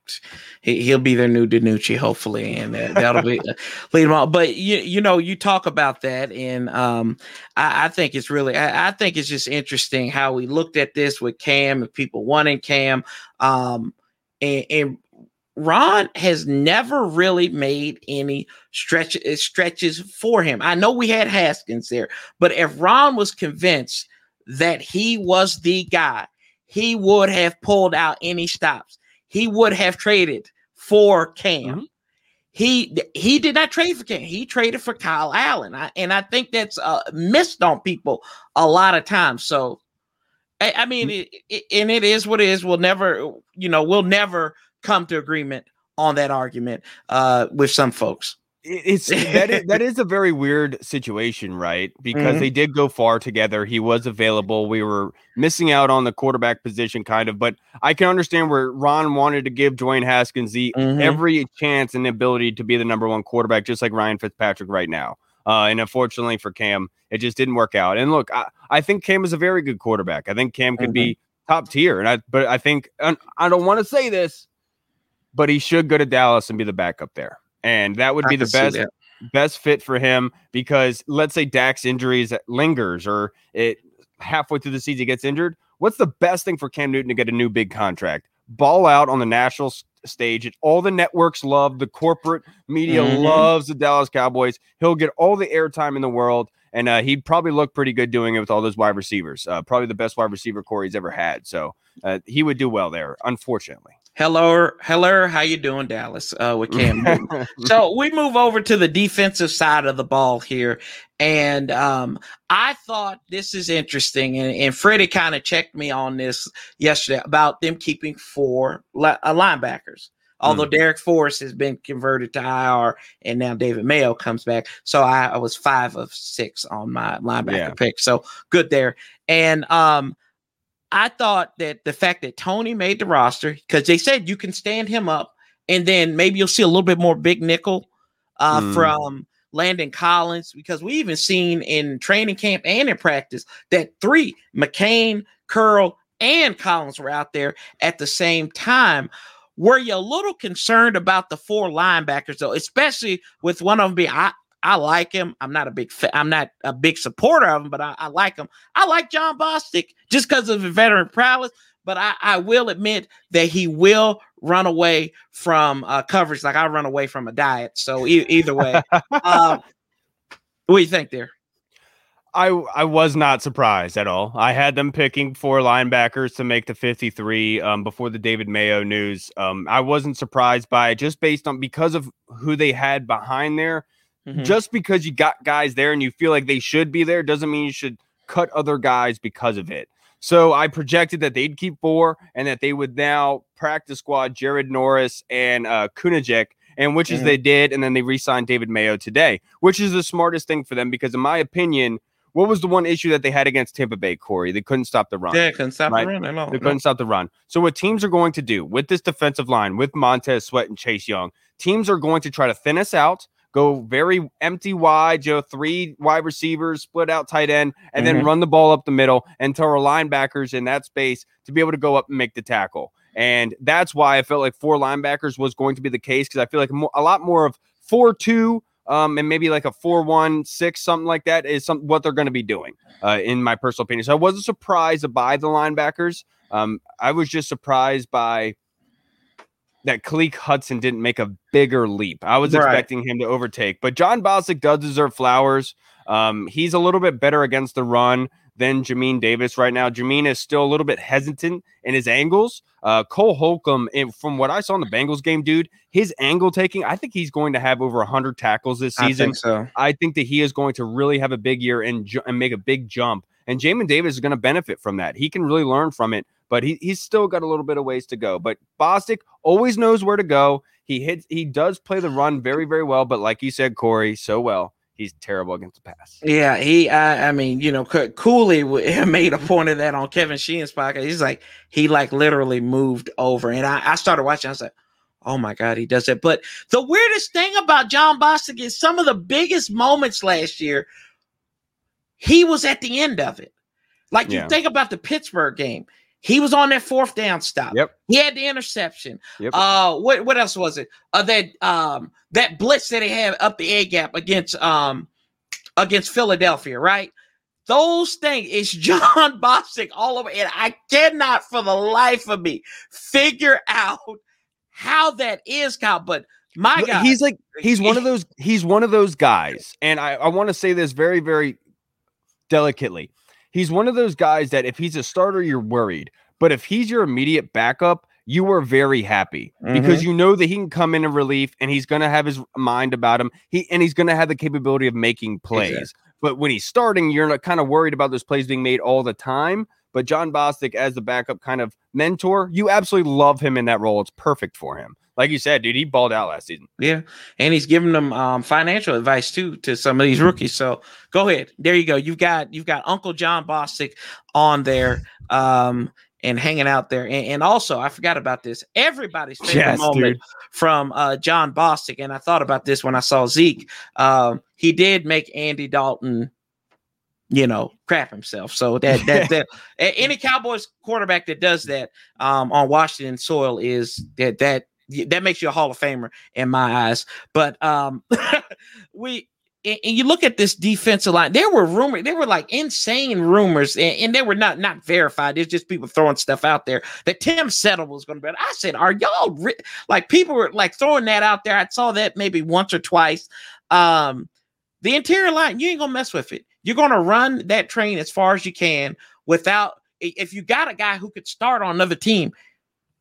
he, he'll be their new DiNucci, hopefully, and that, that'll be uh, lead him on. But you, you know, you talk about that, and um, I, I think it's really, I, I think it's just interesting how we looked at this with Cam and people wanting Cam, um, and. and Ron has never really made any stretch, stretches for him. I know we had Haskins there, but if Ron was convinced that he was the guy, he would have pulled out any stops. He would have traded for Cam. Mm-hmm. He he did not trade for Cam. He traded for Kyle Allen, I, and I think that's uh, missed on people a lot of times. So, I, I mean, it, it, and it is what it is. We'll never, you know, we'll never – come to agreement on that argument uh, with some folks. It's that is, that is a very weird situation, right? Because mm-hmm. they did go far together. He was available. We were missing out on the quarterback position, kind of. But I can understand where Ron wanted to give Dwayne Haskins the mm-hmm. every chance and ability to be the number one quarterback, just like Ryan Fitzpatrick right now. Uh, and unfortunately for Kam, it just didn't work out. And look, I, I think Kam is a very good quarterback. I think Kam could mm-hmm. be top tier. And I, but I think and I don't want to say this, but he should go to Dallas and be the backup there. And that would be the best best fit for him, because let's say Dax injuries lingers or it halfway through the season gets injured. What's the best thing for Cam Newton to get a new big contract? Ball out on the national stage. All the networks love, the corporate media mm-hmm. loves the Dallas Cowboys. He'll get all the airtime in the world, and uh, he'd probably look pretty good doing it with all those wide receivers. Uh, probably the best wide receiver core he's ever had. So uh, he would do well there, unfortunately. Hello, hello, how you doing, Dallas, uh, with Kam Newton? So we move over to the defensive side of the ball here, and um, I thought this is interesting, and, and Freddie kind of checked me on this yesterday about them keeping four li- uh, linebackers, although mm. Derek Forrest has been converted to I R, and now David Mayo comes back, so I, I was five of six on my linebacker yeah. pick, so good there. And um I thought that the fact that Tony made the roster, because they said you can stand him up, and then maybe you'll see a little bit more big nickel uh, mm. from Landon Collins, because we even seen in training camp and in practice that three, McCain, Curl, and Collins were out there at the same time. Were you a little concerned about the four linebackers, though, especially with one of them being I, I like him. I'm not a big fa- I'm not a big supporter of him, but I, I like him. I like John Bostic just because of his veteran prowess, but I, I will admit that he will run away from uh, coverage like I run away from a diet. So e- either way, um, what do you think there? I, I was not surprised at all. I had them picking four linebackers to make the fifty-three um, before the David Mayo news. Um, I wasn't surprised by it just based on because of who they had behind there. Mm-hmm. Just because you got guys there and you feel like they should be there doesn't mean you should cut other guys because of it. So I projected that they'd keep four and that they would now practice squad Jared Norris and uh, Kunajec, and which mm-hmm. is they did, and then they re-signed David Mayo today, which is the smartest thing for them because, in my opinion, what was the one issue that they had against Tampa Bay, Corey? They couldn't stop the run. Yeah, couldn't stop right? the run. No, they couldn't no. stop the run. So what teams are going to do with this defensive line, with Montez Sweat and Chase Young, teams are going to try to thin us out, go very empty wide, you know, three wide receivers, split out tight end, and mm-hmm. then run the ball up the middle and tell our linebackers in that space to be able to go up and make the tackle. And that's why I felt like four linebackers was going to be the case, because I feel like a lot more of four two um, and maybe like a four one six, something like that is some, what they're going to be doing, uh, in my personal opinion. So I wasn't surprised by the linebackers. Um, I was just surprised by that Kalik Hudson didn't make a bigger leap. I was right. expecting him to overtake, but John Bostic does deserve flowers. Um, he's a little bit better against the run than Jamin Davis right now. Jamin is still a little bit hesitant in his angles. Uh, Cole Holcomb, in, from what I saw in the Bengals game, dude, his angle taking, I think he's going to have over one hundred tackles this season. I think so. I think that he is going to really have a big year and, ju- and make a big jump. And Jamin Davis is going to benefit from that. He can really learn from it. But he he's still got a little bit of ways to go. But Bostic always knows where to go. He hits. He does play the run very, very well. But like you said, Corey, so well, he's terrible against the pass. Yeah, he. I, I mean, you know, Cooley made a point of that on Kevin Sheehan's podcast. He's like, he like literally moved over, and I, I started watching. I was like, oh my God, he does it. But the weirdest thing about John Bostic is some of the biggest moments last year, he was at the end of it. Like you yeah. think about the Pittsburgh game. He was on that fourth down stop. Yep. He had the interception. Yep. Uh, what what else was it? Uh, that um that blitz that he had up the A gap against um against Philadelphia, right? Those things. It's John Bostic all over, and I cannot for the life of me figure out how that is, Kyle. But my God, he's like he's one of those he's one of those guys, and I I want to say this very very delicately. He's one of those guys that if he's a starter, you're worried. But if he's your immediate backup, you are very happy mm-hmm. because you know that he can come in in relief and he's going to have his mind about him. He and he's going to have the capability of making plays. Exactly. But when he's starting, you're kind of worried about those plays being made all the time. but John Bostic as the backup kind of mentor, you absolutely love him in that role. It's perfect for him. Like you said, dude, he balled out last season. Yeah, and he's giving them um, financial advice, too, to some of these rookies. So go ahead. There you go. You've got you've got Uncle John Bostic on there um, and hanging out there. And, and also, I forgot about this. Everybody's favorite yes, moment dude. from uh, John Bostic, and I thought about this when I saw Zeke. Um, he did make Andy Dalton, you know, crap himself. So that that, that any Cowboys quarterback that does that um, on Washington soil is that that. That makes you a Hall of Famer in my eyes. But um, we and you look at this defensive line. There were rumors. There were like insane rumors, and, and they were not not verified. There's just people throwing stuff out there that Tim Settle was going to be. I said, "Are y'all ri-? like people were like throwing that out there?" I saw that maybe once or twice. Um, the interior line, you ain't gonna mess with it. You're gonna run that train as far as you can without. If you got a guy who could start on another team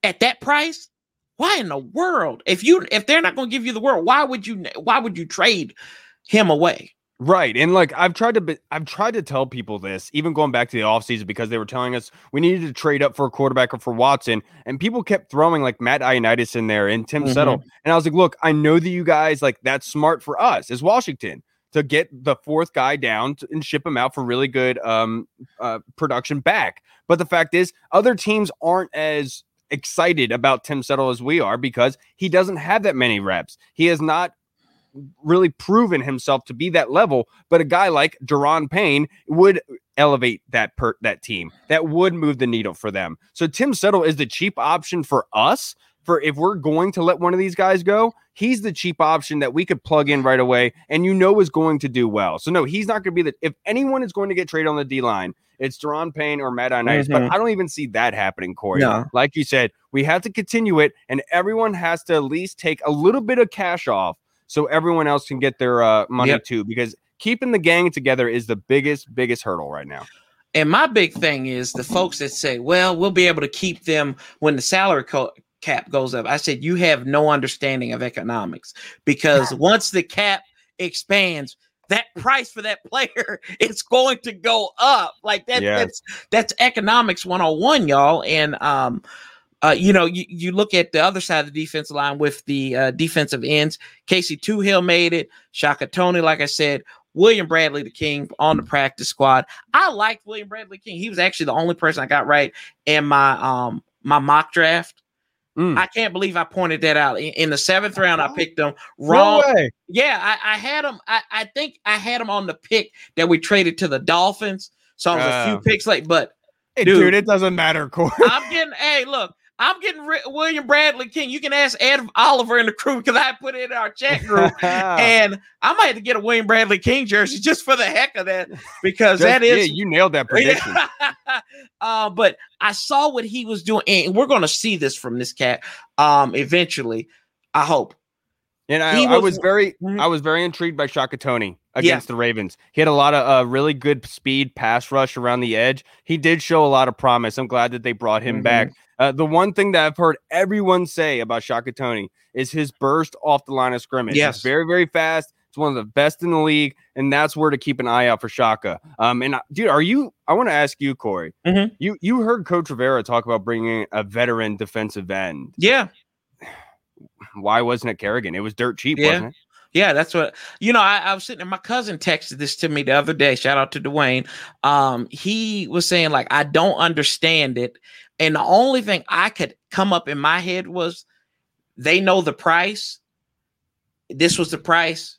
at that price. Why in the world? If you if they're not going to give you the world, why would you why would you trade him away? Right. And like I've tried to be, I've tried to tell people this, even going back to the offseason, because they were telling us we needed to trade up for a quarterback or for Watson. And people kept throwing like Matt Ioannidis in there and Tim mm-hmm. Settle. And I was like, look, I know that you guys like that's smart for us as Washington to get the fourth guy down to, and ship him out for really good um, uh, production back. But the fact is, other teams aren't as excited about Tim Settle as we are because he doesn't have that many reps. He has not really proven himself to be that level, but a guy like Daron Payne would elevate that per- that team. That would move the needle for them. So Tim Settle is the cheap option for us. For if we're going to let one of these guys go, he's the cheap option that we could plug in right away and you know is going to do well. So no, he's not going to be the, if anyone is going to get traded on the D-line, it's Daron Payne or Matt Ioannidis, mm-hmm. but I don't even see that happening, Corey. No. Like you said, we have to continue it and everyone has to at least take a little bit of cash off so everyone else can get their uh, money yep. too, because keeping the gang together is the biggest, biggest hurdle right now. And my big thing is the folks that say, well, we'll be able to keep them when the salary co- cap goes up. I said, you have no understanding of economics because once the cap expands, that price for that player is going to go up. Like that, yeah. that's that's economics one oh one, y'all. And um, uh, you know, you, you look at the other side of the defensive line with the uh, defensive ends. Casey Tuhill made it. Shaka Toney, like I said. William Bradley, the King, on the practice squad. I liked William Bradley King. He was actually the only person I got right in my um my mock draft. Mm. I can't believe I pointed that out. In, in the seventh round, I picked him wrong. No way. Yeah, I, I had him. I, I think I had him on the pick that we traded to the Dolphins. So I was uh, a few picks late, but hey, dude, dude, it doesn't matter, Corey. I'm getting. Hey, look, I'm getting ri- William Bradley King. You can ask Ed Oliver and the crew because I put it in our chat group, and I might have to get a William Bradley King jersey just for the heck of that because just, that is. Yeah, you nailed that prediction. Uh, but I saw what he was doing, and we're going to see this from this cat um, eventually, I hope. And I, was, I was very, mm-hmm. I was very intrigued by Shaka Toney against yeah. the Ravens. He had a lot of uh, really good speed, pass rush around the edge. He did show a lot of promise. I'm glad that they brought him mm-hmm. back. Uh, the one thing that I've heard everyone say about Shaka Toney is his burst off the line of scrimmage. Yes. He's very, very fast. It's one of the best in the league, and that's where to keep an eye out for Shaka. Um, and, dude, are you – I want to ask you, Corey. Mm-hmm. You you heard Coach Rivera talk about bringing a veteran defensive end. Yeah. Why wasn't it Kerrigan? It was dirt cheap, yeah. wasn't it? Yeah, that's what – you know, I, I was sitting there. My cousin texted this to me the other day. Shout out to Dwayne. Um, he was saying, like, I don't understand it. And the only thing I could come up in my head was they know the price. This was the price.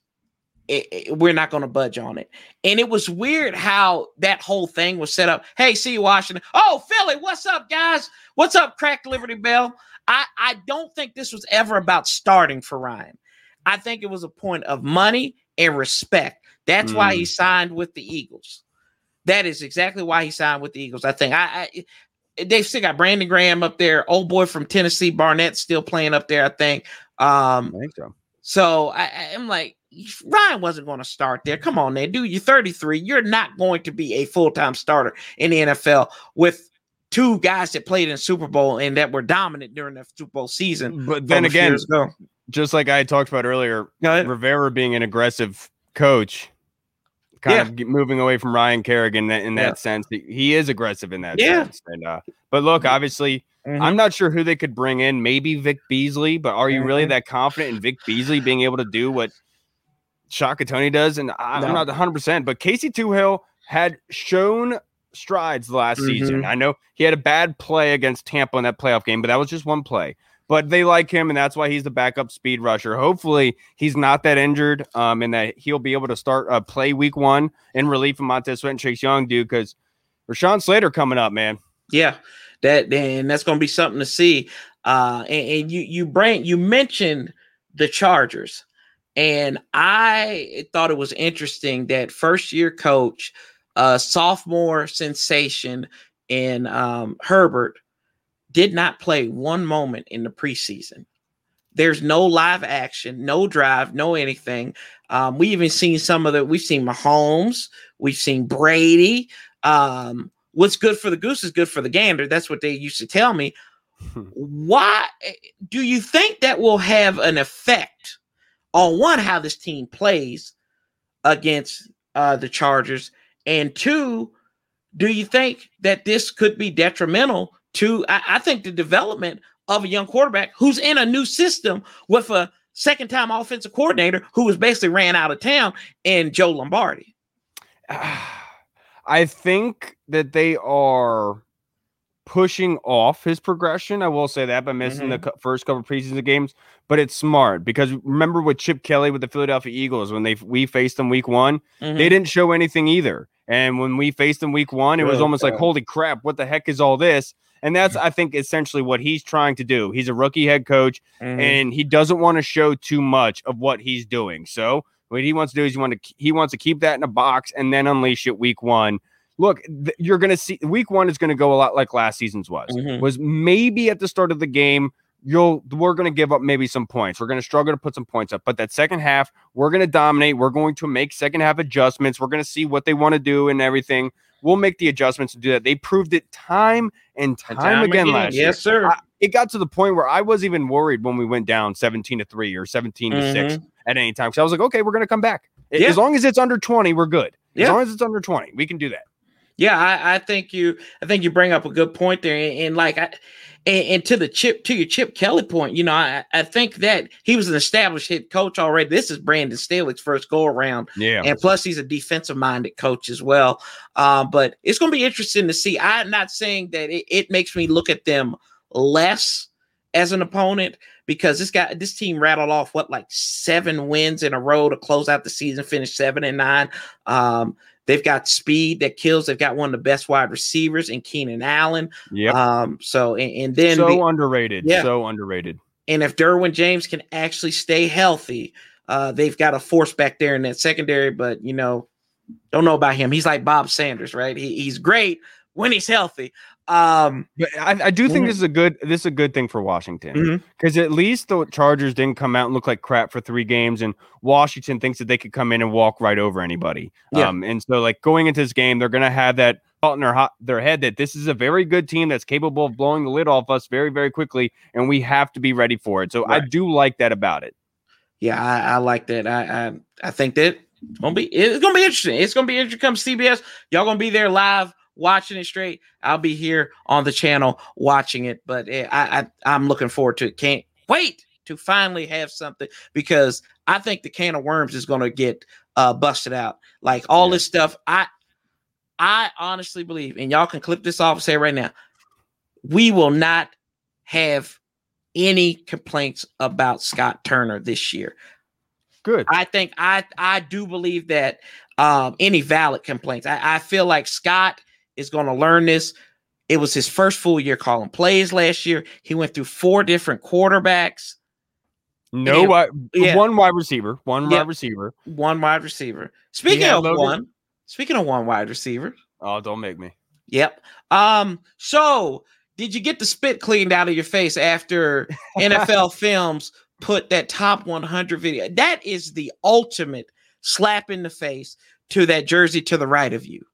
It, it, we're not going to budge on it. And it was weird how that whole thing was set up. Hey, see you, Washington. Oh, Philly, what's up, guys? What's up, Crack Liberty Bell? I, I don't think this was ever about starting for Ryan. I think it was a point of money and respect. That's mm. why he signed with the Eagles. That is exactly why he signed with the Eagles. I think I, I they still got Brandon Graham up there. Old boy from Tennessee, Barnett's still playing up there, I think. Um, I think so. So I, I, I'm like, Ryan wasn't going to start there. Come on, man. Dude, you're thirty-three. You're not going to be a full-time starter in the N F L with two guys that played in Super Bowl and that were dominant during the Super Bowl season. But then again, just like I talked about earlier, Rivera being an aggressive coach, kind yeah. of moving away from Ryan Kerrigan in that, in that yeah. sense. He is aggressive in that yeah. sense. And, uh, but look, obviously, mm-hmm. I'm not sure who they could bring in. Maybe Vic Beasley, but are you mm-hmm. really that confident in Vic Beasley being able to do what Shaka Tony does? And I'm no. not one hundred percent, but Casey Tuhill had shown strides last mm-hmm. season. I know he had a bad play against Tampa in that playoff game, but that was just one play. But they like him, and that's why he's the backup speed rusher. Hopefully, he's not that injured, um, and that he'll be able to start uh, play week one in relief of Montez Sweat and Chase Young, dude, because Rashawn Slater coming up, man. Yeah, that and that's going to be something to see. Uh, and, and you you bring you mentioned the Chargers, and I thought it was interesting that first year coach, uh, sophomore sensation in um, Herbert. Did not play one moment in the preseason. There's no live action, no drive, no anything. Um, we even seen some of the, we've seen Mahomes, we've seen Brady. Um, what's good for the goose is good for the gander. That's what they used to tell me. Why do you think that will have an effect on one, how this team plays against uh, the Chargers? And two, do you think that this could be detrimental to, I, I think, the development of a young quarterback who's in a new system with a second-time offensive coordinator who was basically ran out of town in Joe Lombardi? I think that they are pushing off his progression. I will say that by missing mm-hmm. the first couple of preseason games, but it's smart because remember with Chip Kelly with the Philadelphia Eagles when they we faced them week one, mm-hmm. they didn't show anything either. And when we faced them week one, it really was almost bad. Like, holy crap, what the heck is all this? And that's, I think, essentially what he's trying to do. He's a rookie head coach, mm-hmm. and he doesn't want to show too much of what he's doing. So what he wants to do is he, want to, he wants to keep that in a box and then unleash it week one. Look, th- you're going to see – week one is going to go a lot like last season's was. Mm-hmm. Was maybe at the start of the game, you'll we're going to give up maybe some points. We're going to struggle to put some points up. But that second half, we're going to dominate. We're going to make second half adjustments. We're going to see what they want to do and everything. We'll make the adjustments to do that. They proved it time and time, time again, again last year. Yes, sir. I, it got to the point where I was even worried when we went down seventeen to three or seventeen to six mm-hmm. at any time. Because I was like, okay, we're going to come back. Yeah. As long as it's under twenty, we're good. As yeah. long as it's under twenty, we can do that. Yeah, I, I think you I think you bring up a good point there. And, and like I and, and to the Chip to your Chip Kelly point, you know, I, I think that he was an established head coach already. This is Brandon Staley's first go around. Yeah. And plus he's a defensive minded coach as well. Uh, but it's gonna be interesting to see. I'm not saying that it, it makes me look at them less as an opponent because this guy this team rattled off what like seven wins in a row to close out the season, finish seven and nine. Um They've got speed that kills. They've got one of the best wide receivers in Keenan Allen. Yeah. Um, so and, and then so the, underrated. Yeah. So underrated. And if Derwin James can actually stay healthy, uh, they've got a force back there in that secondary. But you know, don't know about him. He's like Bob Sanders, right? He, he's great when he's healthy. Um, but I, I do think mm-hmm. this is a good this is a good thing for Washington because mm-hmm. at least the Chargers didn't come out and look like crap for three games, and Washington thinks that they could come in and walk right over anybody. Yeah. Um, and so like going into this game, they're gonna have that thought in their hot, their head that this is a very good team that's capable of blowing the lid off us very very quickly, and we have to be ready for it. So right. I do like that about it. Yeah, I, I like that. I, I I think that it's gonna be it's gonna be interesting. It's gonna be interesting. Come C B S, y'all gonna be there live. Watching it straight. I'll be here on the channel watching it, but I, I I'm looking forward to it. Can't wait to finally have something because I think the can of worms is going to get uh, busted out. Like all yeah. this stuff, I I honestly believe, and y'all can clip this off and say right now, we will not have any complaints about Scott Turner this year. Good. I think I I do believe that um, any valid complaints. I, I feel like Scott is going to learn this. It was his first full year calling plays last year. He went through four different quarterbacks. No, it, wide, yeah. one wide receiver, one yeah. wide receiver, one wide receiver. Speaking yeah, of Logan. one, speaking of one wide receiver. Oh, don't make me. Yep. Um. So, did you get the spit cleaned out of your face after N F L Films put that top one hundred video? That is the ultimate slap in the face to that jersey to the right of you.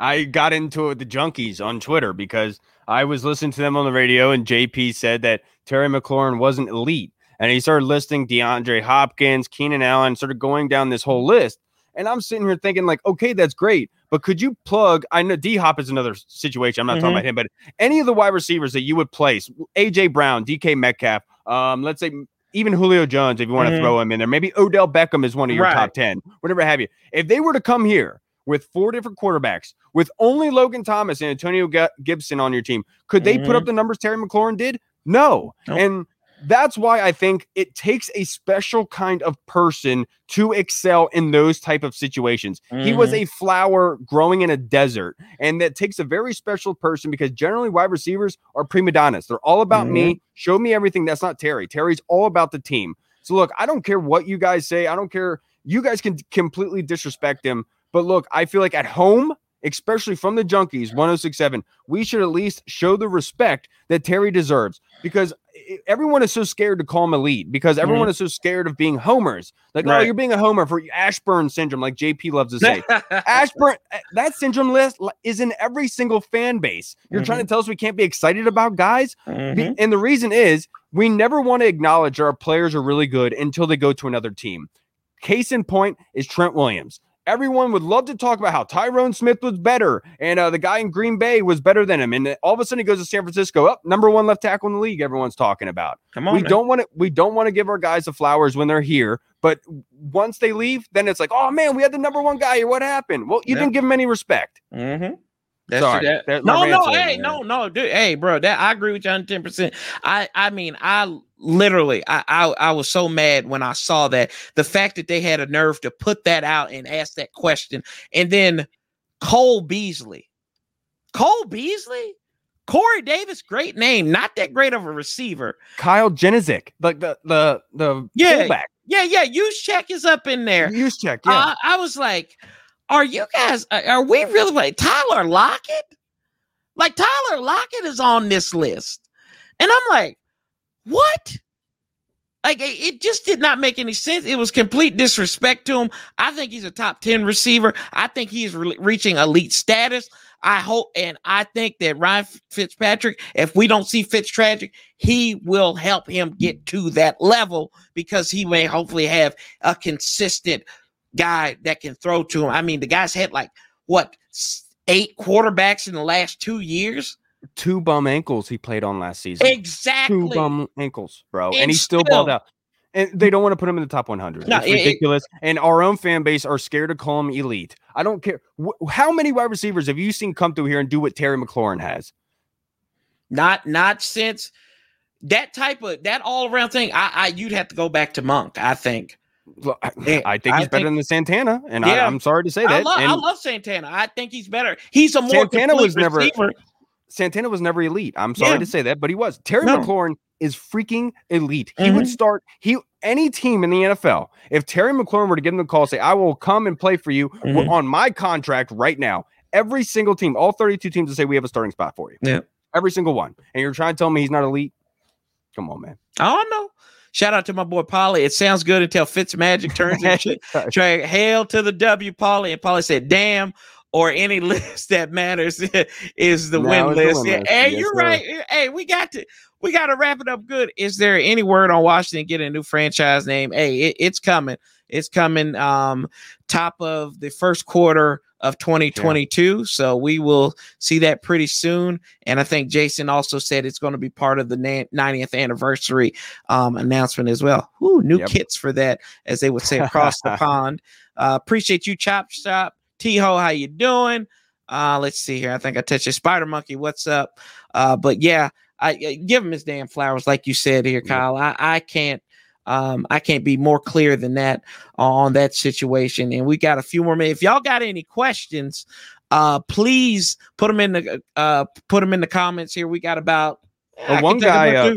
I got into it with the junkies on Twitter because I was listening to them on the radio and J P said that Terry McLaurin wasn't elite. And he started listing DeAndre Hopkins, Keenan Allen, started going down this whole list. And I'm sitting here thinking, like, okay, that's great. But could you plug, I know D-Hop is another situation. I'm not mm-hmm. talking about him, but any of the wide receivers that you would place, A J Brown, D K Metcalf, um, let's say even Julio Jones, if you want to mm-hmm. throw him in there, maybe Odell Beckham is one of your right. top ten, whatever have you. If they were to come here with four different quarterbacks, with only Logan Thomas and Antonio Gibson on your team, could they mm-hmm. put up the numbers Terry McLaurin did? No. Nope. And that's why I think it takes a special kind of person to excel in those type of situations. Mm-hmm. He was a flower growing in a desert, and that takes a very special person because generally wide receivers are prima donnas. They're all about mm-hmm. me. Show me everything. That's not Terry. Terry's all about the team. So look, I don't care what you guys say. I don't care. You guys can completely disrespect him. But look, I feel like at home, especially from the Junkies, one oh six point seven, we should at least show the respect that Terry deserves, because everyone is so scared to call him a lead, because everyone mm-hmm. is so scared of being homers. Like, right. oh, you're being a homer for Ashburn syndrome, like J P loves to say. Ashburn, that syndrome list is in every single fan base. You're mm-hmm. trying to tell us we can't be excited about guys? Mm-hmm. And the reason is we never want to acknowledge our players are really good until they go to another team. Case in point is Trent Williams. Everyone would love to talk about how Tyrone Smith was better and uh, the guy in Green Bay was better than him. And all of a sudden he goes to San Francisco, up oh, number one left tackle in the league. Everyone's talking about. Come on, we man. don't want to. We don't want to give our guys the flowers when they're here, but once they leave, then it's like, oh man, we had the number one guy here. What happened? Well, you yeah. didn't give him any respect. Mm-hmm. That's Sorry, that, that, no, no, hey, there. no, no, dude, hey, bro, that I agree with you on ten percent. I, I mean, I literally, I, I, I was so mad when I saw that. The fact that they had a nerve to put that out and ask that question, and then Cole Beasley, Cole Beasley, Corey Davis, great name, not that great of a receiver. Kyle Jenizik, like the the the yeah, fullback. yeah, yeah. Juszczyk is up in there. Juszczyk, yeah. Uh, I was like, are you guys, are we really like Tyler Lockett? Like Tyler Lockett is on this list. And I'm like, what? Like it just did not make any sense. It was complete disrespect to him. I think he's a top ten receiver. I think he's re- reaching elite status. I hope, and I think that Ryan Fitzpatrick, if we don't see Fitzpatrick, he will help him get to that level, because he may hopefully have a consistent guy that can throw to him. I mean, the guy's had like what eight quarterbacks in the last two years. Two bum ankles he played on last season. Exactly, two bum ankles, bro, and, and he's still, still balled out. And they don't want to put him in the top one hundred. No, it's ridiculous. It, it, and our own fan base are scared to call him elite. I don't care. How many wide receivers have you seen come through here and do what Terry McLaurin has? Not, not since that type of that all around thing. I, I, you'd have to go back to Monk, I think. I think I he's think, better than Santana, and yeah, I, I'm sorry to say that. I love, and I love Santana. I think he's better. He's a more Santana was never receiver. Santana was never elite. I'm sorry yeah. to say that, but he was. Terry no. McLaurin is freaking elite. Mm-hmm. He would start he any team in the N F L. If Terry McLaurin were to give him the call, say, "I will come and play for you mm-hmm. on my contract right now," every single team, all thirty-two teams, would say, "We have a starting spot for you." Yeah, every single one. And you're trying to tell me he's not elite? Come on, man. I don't know. Shout out to my boy Polly. It sounds good until Fitzmagic turns and shit. Tra- Hail to the W, Polly. And Polly said, damn, or any list that matters is the now win list. The win yeah. Hey, yes, you're sir. right. Hey, we got to we got to wrap it up good. Is there any word on Washington getting a new franchise name? Hey, it, it's coming. It's coming um, top of the first quarter of twenty twenty-two. Yeah. So we will see that pretty soon. And I think Jason also said it's going to be part of the ninetieth anniversary um, announcement as well. Ooh, new yep. kits for that, as they would say across the pond. Uh, appreciate you, Chop Shop. T-Ho, how you doing? Uh, let's see here. I think I touched it. Spider Monkey, what's up? Uh, but yeah, I, I give him his damn flowers, like you said here, Kyle. I, I can't Um, I can't be more clear than that on that situation. And we got a few more minutes. If y'all got any questions, uh, please put them in the uh, put them in the comments here. We got about uh, one guy. Uh,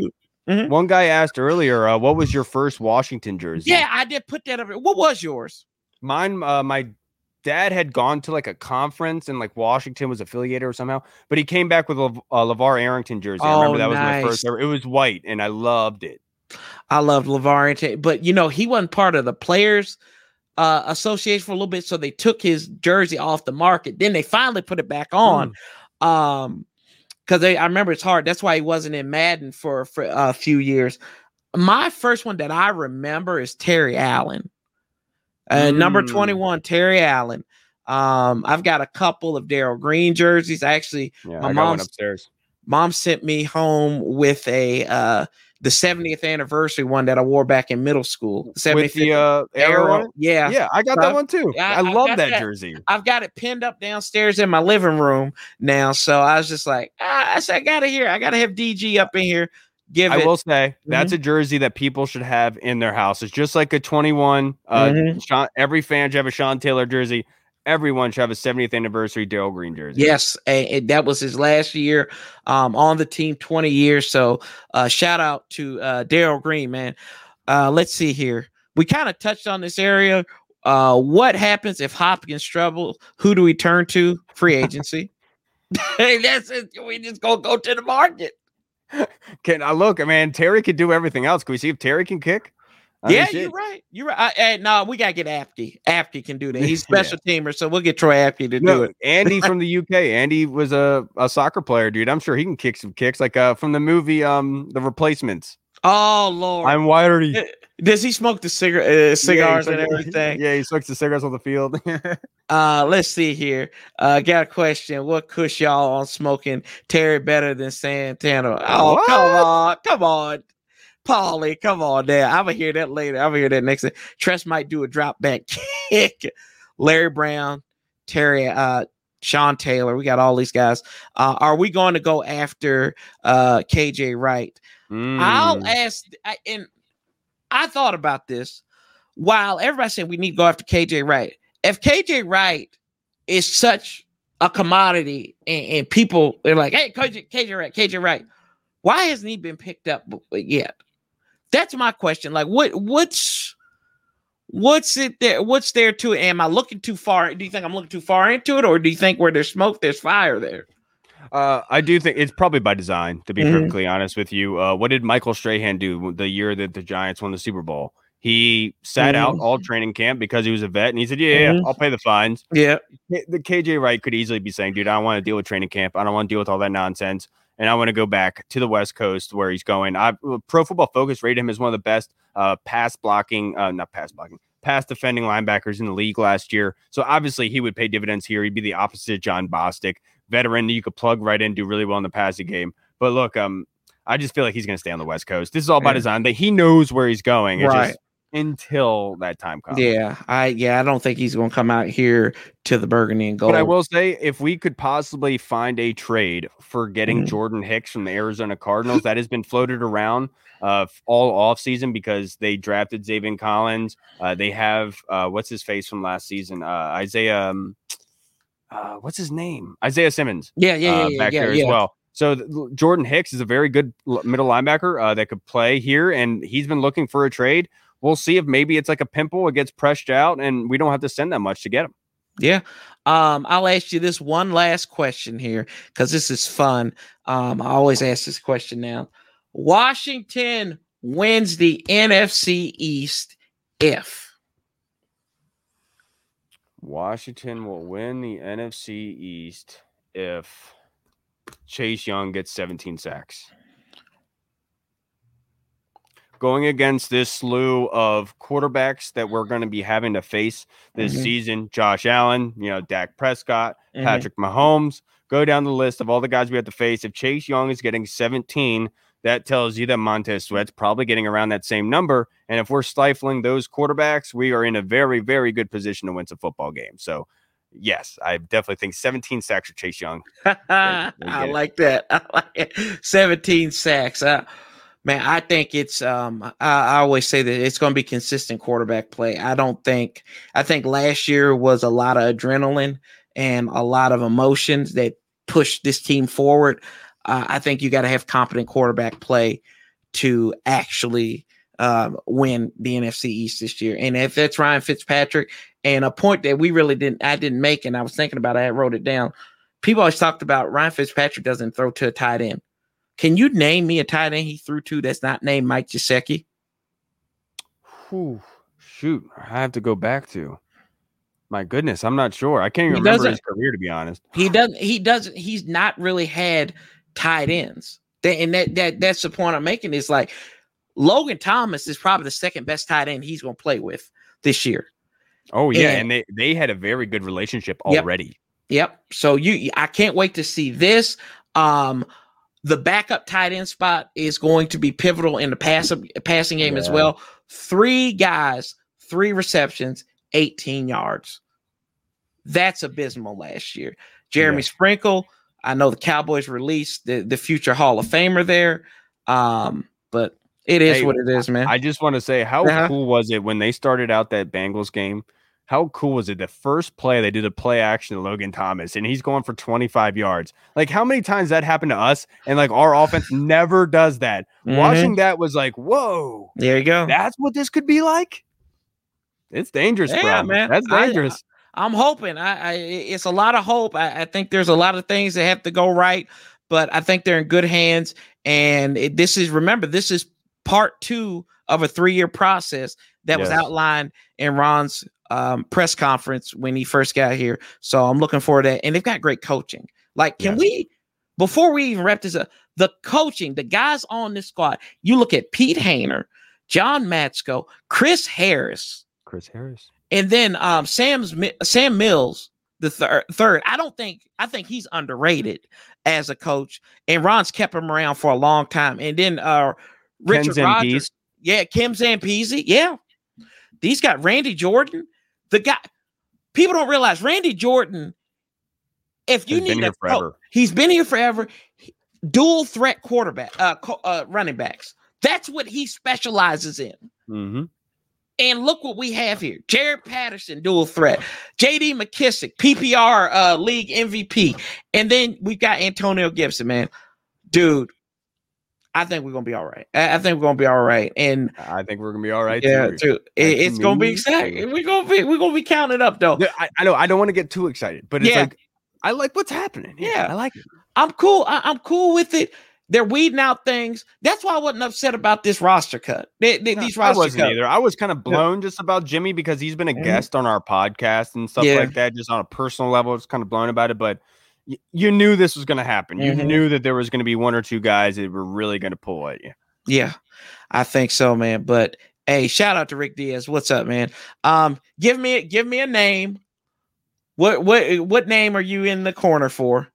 mm-hmm. One guy asked earlier, uh, "What was your first Washington jersey?" Yeah, I did put that up. What was yours? Mine. Uh, my dad had gone to like a conference, and like Washington was affiliated or somehow, but he came back with a uh, LeVar Arrington jersey. Oh, I remember that nice. was my first ever. It was white, and I loved it. I loved LeVar, but you know, he wasn't part of the Players uh, Association for a little bit, so they took his jersey off the market. Then they finally put it back on because mm. um, I remember it's hard. That's why he wasn't in Madden for, for a few years. My first one that I remember is Terry Allen. Uh, mm. Number twenty-one, Terry Allen. Um, I've got a couple of Darryl Green jerseys. Actually, yeah, my mom upstairs. Mom sent me home with a uh, the seventieth anniversary one that I wore back in middle school. With the uh, arrow, yeah, yeah, I got so that one too. I, I love that, that jersey. I've got it pinned up downstairs in my living room now. So I was just like, ah, I said, I gotta hear, I gotta have D G up in here. Give I it. will say that's mm-hmm. a jersey that people should have in their house. It's just like a twenty-one. Uh, mm-hmm. Sean, every fan should have a Sean Taylor jersey. Everyone should have a seventieth anniversary Darryl Green jersey. Yes, and, and that was his last year um, on the team, twenty years. So uh, shout out to uh, Darryl Green, man. Uh, let's see here. We kind of touched on this area. Uh, what happens if Hopkins trouble? Who do we turn to? Free agency. Hey, that's it. We just gonna go to the market. Can I look? I mean, Terry could do everything else. Can we see if Terry can kick? I yeah, you're right. You're right. I, I, no, we got to get Apke. Apke can do that. He's special yeah. teamer, so we'll get Troy Apke to no, do it. Andy from the U K. Andy was a, a soccer player, dude. I'm sure he can kick some kicks, like uh, from the movie um, The Replacements. Oh, Lord. I'm wiry. Does he smoke the cigar- uh, cigars yeah, and everything? Yeah, he smokes the cigars on the field. uh, let's see here. Uh, got a question. What cush y'all on smoking Terry better than Santana? Oh, what? come on. Come on. Paulie, come on there. I'm going to hear that later. I'm going to hear that next. Tress might do a drop back kick. Larry Brown, Terry, uh, Sean Taylor. We got all these guys. Uh, are we going to go after uh, K J Wright? Mm. I'll ask, I, and I thought about this. While everybody said we need to go after K J Wright, if K J Wright is such a commodity and, and people are like, hey, K J K J Wright, K J Wright, why hasn't he been picked up yet? That's my question. Like, what, what's, what's it there? What's there to it? Am I looking too far? Do you think I'm looking too far into it, or do you think where there's smoke, there's fire there? Uh, I do think it's probably by design. To be mm-hmm. perfectly honest with you, uh, what did Michael Strahan do the year that the Giants won the Super Bowl? He sat mm-hmm. out all training camp because he was a vet, and he said, yeah, mm-hmm. yeah, I'll pay the fines. Yeah, the K J Wright could easily be saying, dude, I don't want to deal with training camp. I don't want to deal with all that nonsense. And I want to go back to the West Coast where he's going. I Pro Football Focus rated him as one of the best uh, pass blocking, uh, not pass blocking, pass defending linebackers in the league last year. So obviously he would pay dividends here. He'd be the opposite of John Bostic, veteran that you could plug right in, do really well in the passing game. But look, um, I just feel like he's going to stay on the West Coast. This is all by design. That he knows where he's going. It's right. Just, until that time comes. Yeah, I yeah, I don't think he's going to come out here to the Burgundy and gold. But I will say, if we could possibly find a trade for getting mm-hmm. Jordan Hicks from the Arizona Cardinals, that has been floated around uh, all offseason because they drafted Zaven Collins. Uh, they have, uh, what's his face from last season? Uh, Isaiah, um, uh, what's his name? Isaiah Simmons. Yeah, yeah, uh, yeah. Back yeah, there yeah. as well. So th- Jordan Hicks is a very good middle linebacker uh, that could play here, and he's been looking for a trade. We'll see if maybe it's like a pimple. It gets pressed out, and we don't have to send that much to get them. Yeah. Um, I'll ask you this one last question here because this is fun. Um, I always ask this question now. Washington wins the N F C East if. Washington will win the N F C East if Chase Young gets seventeen sacks. Going against this slew of quarterbacks that we're going to be having to face this mm-hmm. season, Josh Allen, you know, Dak Prescott, mm-hmm. Patrick Mahomes, go down the list of all the guys we have to face. If Chase Young is getting seventeen, that tells you that Montez Sweat's probably getting around that same number. And if we're stifling those quarterbacks, we are in a very, very good position to win some football games. So, yes, I definitely think seventeen sacks for Chase Young. I like that. I like it. seventeen sacks. Uh, Man, I think it's um, – I, I always say that it's going to be consistent quarterback play. I don't think – I think last year was a lot of adrenaline and a lot of emotions that pushed this team forward. Uh, I think you got to have competent quarterback play to actually um, win the N F C East this year. And if that's Ryan Fitzpatrick, and a point that we really didn't – I didn't make and I was thinking about it, I wrote it down. People always talked about Ryan Fitzpatrick doesn't throw to a tight end. Can you name me a tight end he threw to that's not named Mike Gesicki? Whew, shoot, I have to go back to. My goodness, I'm not sure. I can't even he remember his career, to be honest. He doesn't. He doesn't. He's not really had tight ends, and that that that's the point I'm making. Is like Logan Thomas is probably the second best tight end he's going to play with this year. Oh, yeah. And, and they, they had a very good relationship already. Yep. yep. So you, I can't wait to see this. Um, the backup tight end spot is going to be pivotal in the pass, passing game yeah. as well. Three guys, three receptions, eighteen yards. That's abysmal last year. Jeremy yeah. Sprinkle, I know the Cowboys released the, the future Hall of Famer there, um, but it is hey, what it is, man. I just want to say how uh-huh. cool was it when they started out that Bengals game? How cool was it? The first play, they did a play action to Logan Thomas, and he's going for twenty-five yards. Like, how many times that happened to us? And, like, our offense never does that. Mm-hmm. Watching that was like, whoa. There you go. That's what this could be like? It's dangerous, yeah, bro. Man. That's dangerous. I, I, I'm hoping. I, I it's a lot of hope. I, I think there's a lot of things that have to go right, but I think they're in good hands. And it, this is remember, this is part two of a three-year process that yes. was outlined in Ron's um, press conference when he first got here. So I'm looking forward to that. And they've got great coaching. Like, can yes. we, before we even wrap this up, the coaching, the guys on this squad, you look at Pete Hainer, John Matsko, Chris Harris. Chris Harris. And then um, Sam's Sam Mills, the thir- third, I don't think I think he's underrated as a coach. And Ron's kept him around for a long time. And then uh, Richard Rodgers. Yeah, Kim Zampezi. Yeah. These got Randy Jordan. The guy people don't realize Randy Jordan, if you he's need a coach, he's been here forever. He, dual threat quarterback, uh, co- uh, running backs. That's what he specializes in. Mm-hmm. And look what we have here. Jared Patterson, dual threat. J D McKissick, P P R uh, league M V P. And then we've got Antonio Gibson, man. Dude, I think we're going to be all right. I think we're going to be all right. And I think we're going to be all right. Yeah, too. Dude, it, it's going to be exciting. We're going to be, we're going to be counting up, though. Yeah, I, I know. I don't want to get too excited, but it's yeah. like, I like what's happening. Yeah. I like it. I'm cool. I, I'm cool with it. They're weeding out things. That's why I wasn't upset about this roster cut. They, they, no, these roster I wasn't cuts. either. I was kind of blown yeah. just about Jimmy because he's been a mm-hmm. guest on our podcast and stuff yeah. like that, just on a personal level. I was kind of blown about it, but y- you knew this was going to happen. Mm-hmm. You knew that there was going to be one or two guys that were really going to pull at you. Yeah, I think so, man. But, hey, shout out to Rick Diaz. What's up, man? Um, give me give me a name. What what what name are you in the corner for?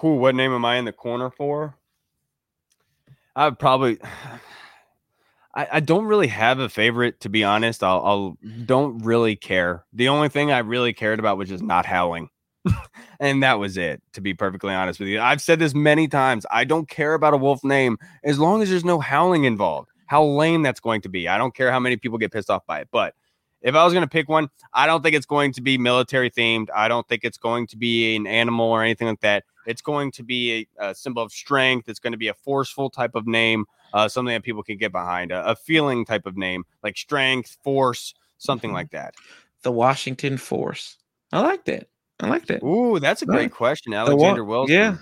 Who? What name am I in the corner for? I probably, I, I don't really have a favorite, to be honest. I'll, I'll don't really care. The only thing I really cared about was just not howling. And that was it, to be perfectly honest with you. I've said this many times. I don't care about a wolf name as long as there's no howling involved, how lame that's going to be. I don't care how many people get pissed off by it. But if I was going to pick one, I don't think it's going to be military themed. I don't think it's going to be an animal or anything like that. It's going to be a, a symbol of strength. It's going to be a forceful type of name, uh, something that people can get behind, a, a feeling type of name, like strength, force, something like that. The Washington Force. I like that. I like that. Ooh, that's a great question, Alexander wa- Wilson. Yeah.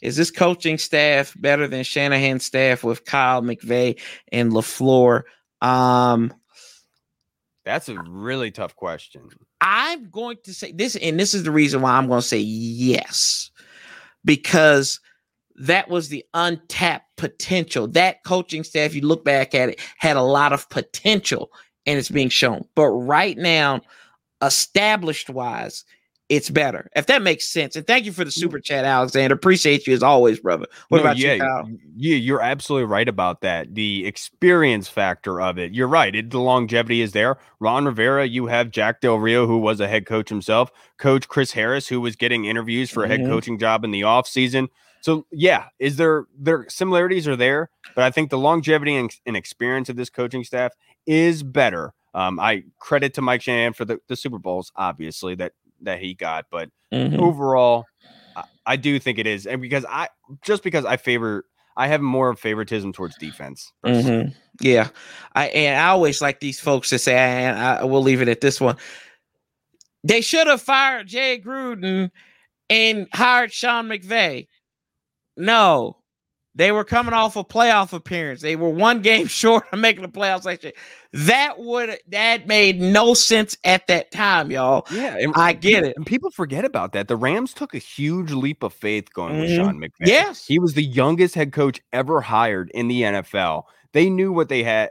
Is this coaching staff better than Shanahan's staff with Kyle, McVay, and LaFleur? Um, that's a really tough question. I'm going to say this, and this is the reason why I'm going to say yes. Because that was the untapped potential. That coaching staff, you look back at it, had a lot of potential, and it's being shown. But right now, established-wise, it's better. If that makes sense. And thank you for the super chat, Alexander. Appreciate you as always, brother. What no, about yeah, you, Kyle? Yeah, you're absolutely right about that. The experience factor of it. You're right. It, the longevity is there. Ron Rivera, you have Jack Del Rio, who was a head coach himself. Coach Chris Harris, who was getting interviews for a head mm-hmm. coaching job in the offseason. So, yeah, is there their similarities are there. But I think the longevity and, and experience of this coaching staff is better. Um, I credit to Mike Shanahan for the, the Super Bowls, obviously, that that he got, but mm-hmm. overall I, I do think it is. And because I just because I favor I have more favoritism towards defense. Mm-hmm. Yeah. I and I always like these folks to say and I, I will leave it at this one. They should have fired Jay Gruden and hired Sean McVay. No. They were coming off a playoff appearance. They were one game short of making the playoffs last year. That would that made no sense at that time, y'all. Yeah, and, I get it. And people forget about that. The Rams took a huge leap of faith going mm-hmm. with Sean McVay. Yes, he was the youngest head coach ever hired in the N F L. They knew what they had.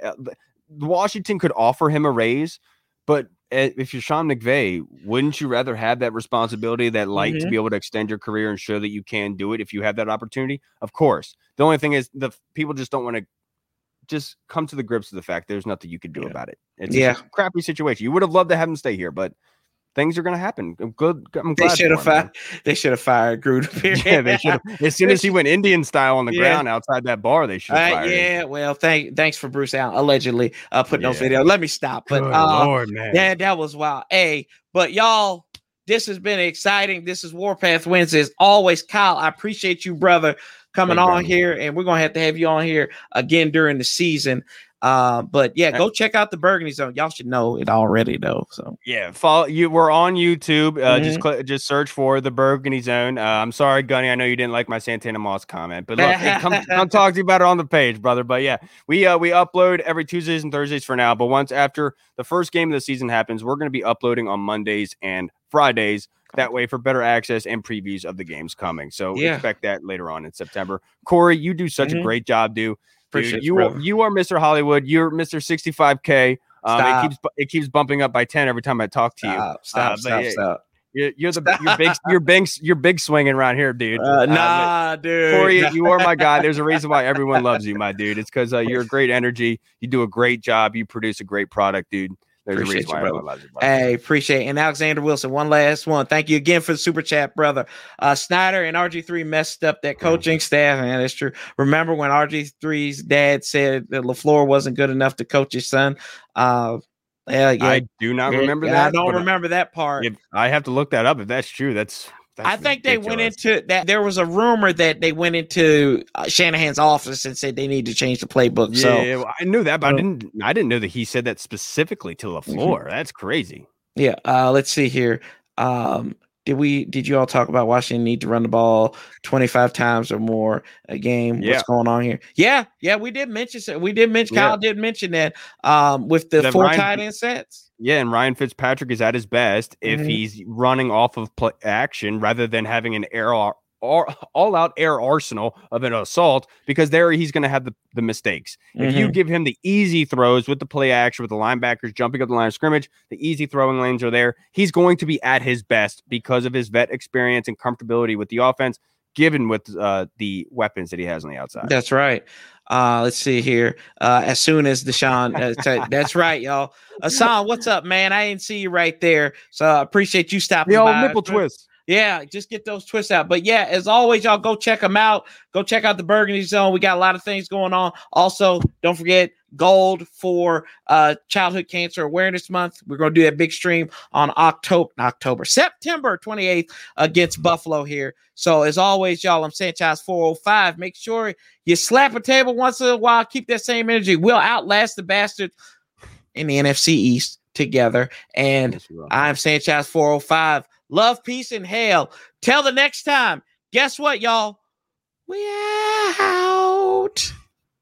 Washington could offer him a raise, but if you're Sean McVay, wouldn't you rather have that responsibility, that light mm-hmm. to be able to extend your career and show that you can do it if you have that opportunity? Of course. The only thing is the people just don't want to just come to the grips with the fact there's nothing you can do yeah. about it. It's yeah. a crappy situation. You would have loved to have him stay here, but things are going to happen. I'm good. I'm glad they should have fired. They should have fired Gruden. Yeah, they should. As soon as he went Indian style on the yeah. ground outside that bar, they should. Uh, yeah. Him. Well, thank thanks for Bruce Allen allegedly uh, putting yeah. those videos. Let me stop. But Good uh, Lord, man, yeah, that was wild. Hey, but y'all, this has been exciting. This is Warpath Wednesday. As always, Kyle, I appreciate you, brother, coming thank on you. Here, and we're gonna have to have you on here again during the season. Uh, but yeah, go check out the Burgundy Zone. Y'all should know it already, though. So yeah, follow you. We're on YouTube. Uh, mm-hmm. just cl- just search for the Burgundy Zone. Uh, I'm sorry, Gunny. I know you didn't like my Santana Moss comment, but look, hey, come, come talk to you about it on the page, brother. But yeah, we uh, we upload every Tuesdays and Thursdays for now. But once after the first game of the season happens, we're going to be uploading on Mondays and Fridays. That way for better access and previews of the games coming. So yeah. expect that later on in September. Corey, you do such mm-hmm. a great job, dude. Dude, you are, you are Mister Hollywood. You're Mister sixty-five K. Um, it keeps it keeps bumping up by ten every time I talk to you. Stop, stop, uh, stop, yeah, stop. You're, you're the stop. You're big you're big you're big swinging around here, dude. Uh, nah, uh, dude. Corey, you are my guy. There's a reason why everyone loves you, my dude. It's because uh, you're a great energy. You do a great job. You produce a great product, dude. There's appreciate a reason you, why I love you. Hey, appreciate it. And Alexander Wilson, one last one. Thank you again for the super chat, brother. Uh, Snyder and R G three messed up that coaching staff. Man, that's true. Remember when R G three's dad said that LaFleur wasn't good enough to coach his son? Uh, yeah, yeah. I do not remember yeah, that. I don't remember that part. I have to look that up if that's true. That's. That's I think ridiculous. They went into that. There was a rumor that they went into uh, Shanahan's office and said they need to change the playbook. Yeah, so yeah, well, I knew that, but um, I didn't. I didn't know that he said that specifically to LaFleur. Mm-hmm. That's crazy. Yeah. Uh, let's see here. Um, did we? Did you all talk about Washington need to run the ball twenty-five times or more a game? Yeah. What's going on here? Yeah, yeah. We did mention. We did mention. Kyle yeah. did mention that um, with the, the four Ryan- tight end sets. Yeah, and Ryan Fitzpatrick is at his best if mm-hmm. he's running off of play action rather than having an air ar- ar- all-out air arsenal of an assault, because there he's going to have the, the mistakes. Mm-hmm. If you give him the easy throws with the play action, with the linebackers jumping up the line of scrimmage, the easy throwing lanes are there. He's going to be at his best because of his vet experience and comfortability with the offense, given with uh, the weapons that he has on the outside. That's right. Uh, let's see here. Uh, as soon as Deshaun, uh, t- that's right, y'all. Hassan, what's up, man? I didn't see you right there, so I appreciate you stopping. The old by. Nipple twist. Yeah, just get those twists out. But yeah, as always, y'all go check them out. Go check out the Burgundy Zone. We got a lot of things going on. Also, don't forget gold for uh, Childhood Cancer Awareness Month. We're going to do that big stream on October, October, September twenty-eighth against Buffalo here. So as always, y'all, I'm Sanchez four oh five. Make sure you slap a table once in a while. Keep that same energy. We'll outlast the bastards in the N F C East together. And I'm Sanchez four oh five. Love, peace, and hail. Till the next time. Guess what, y'all? We out.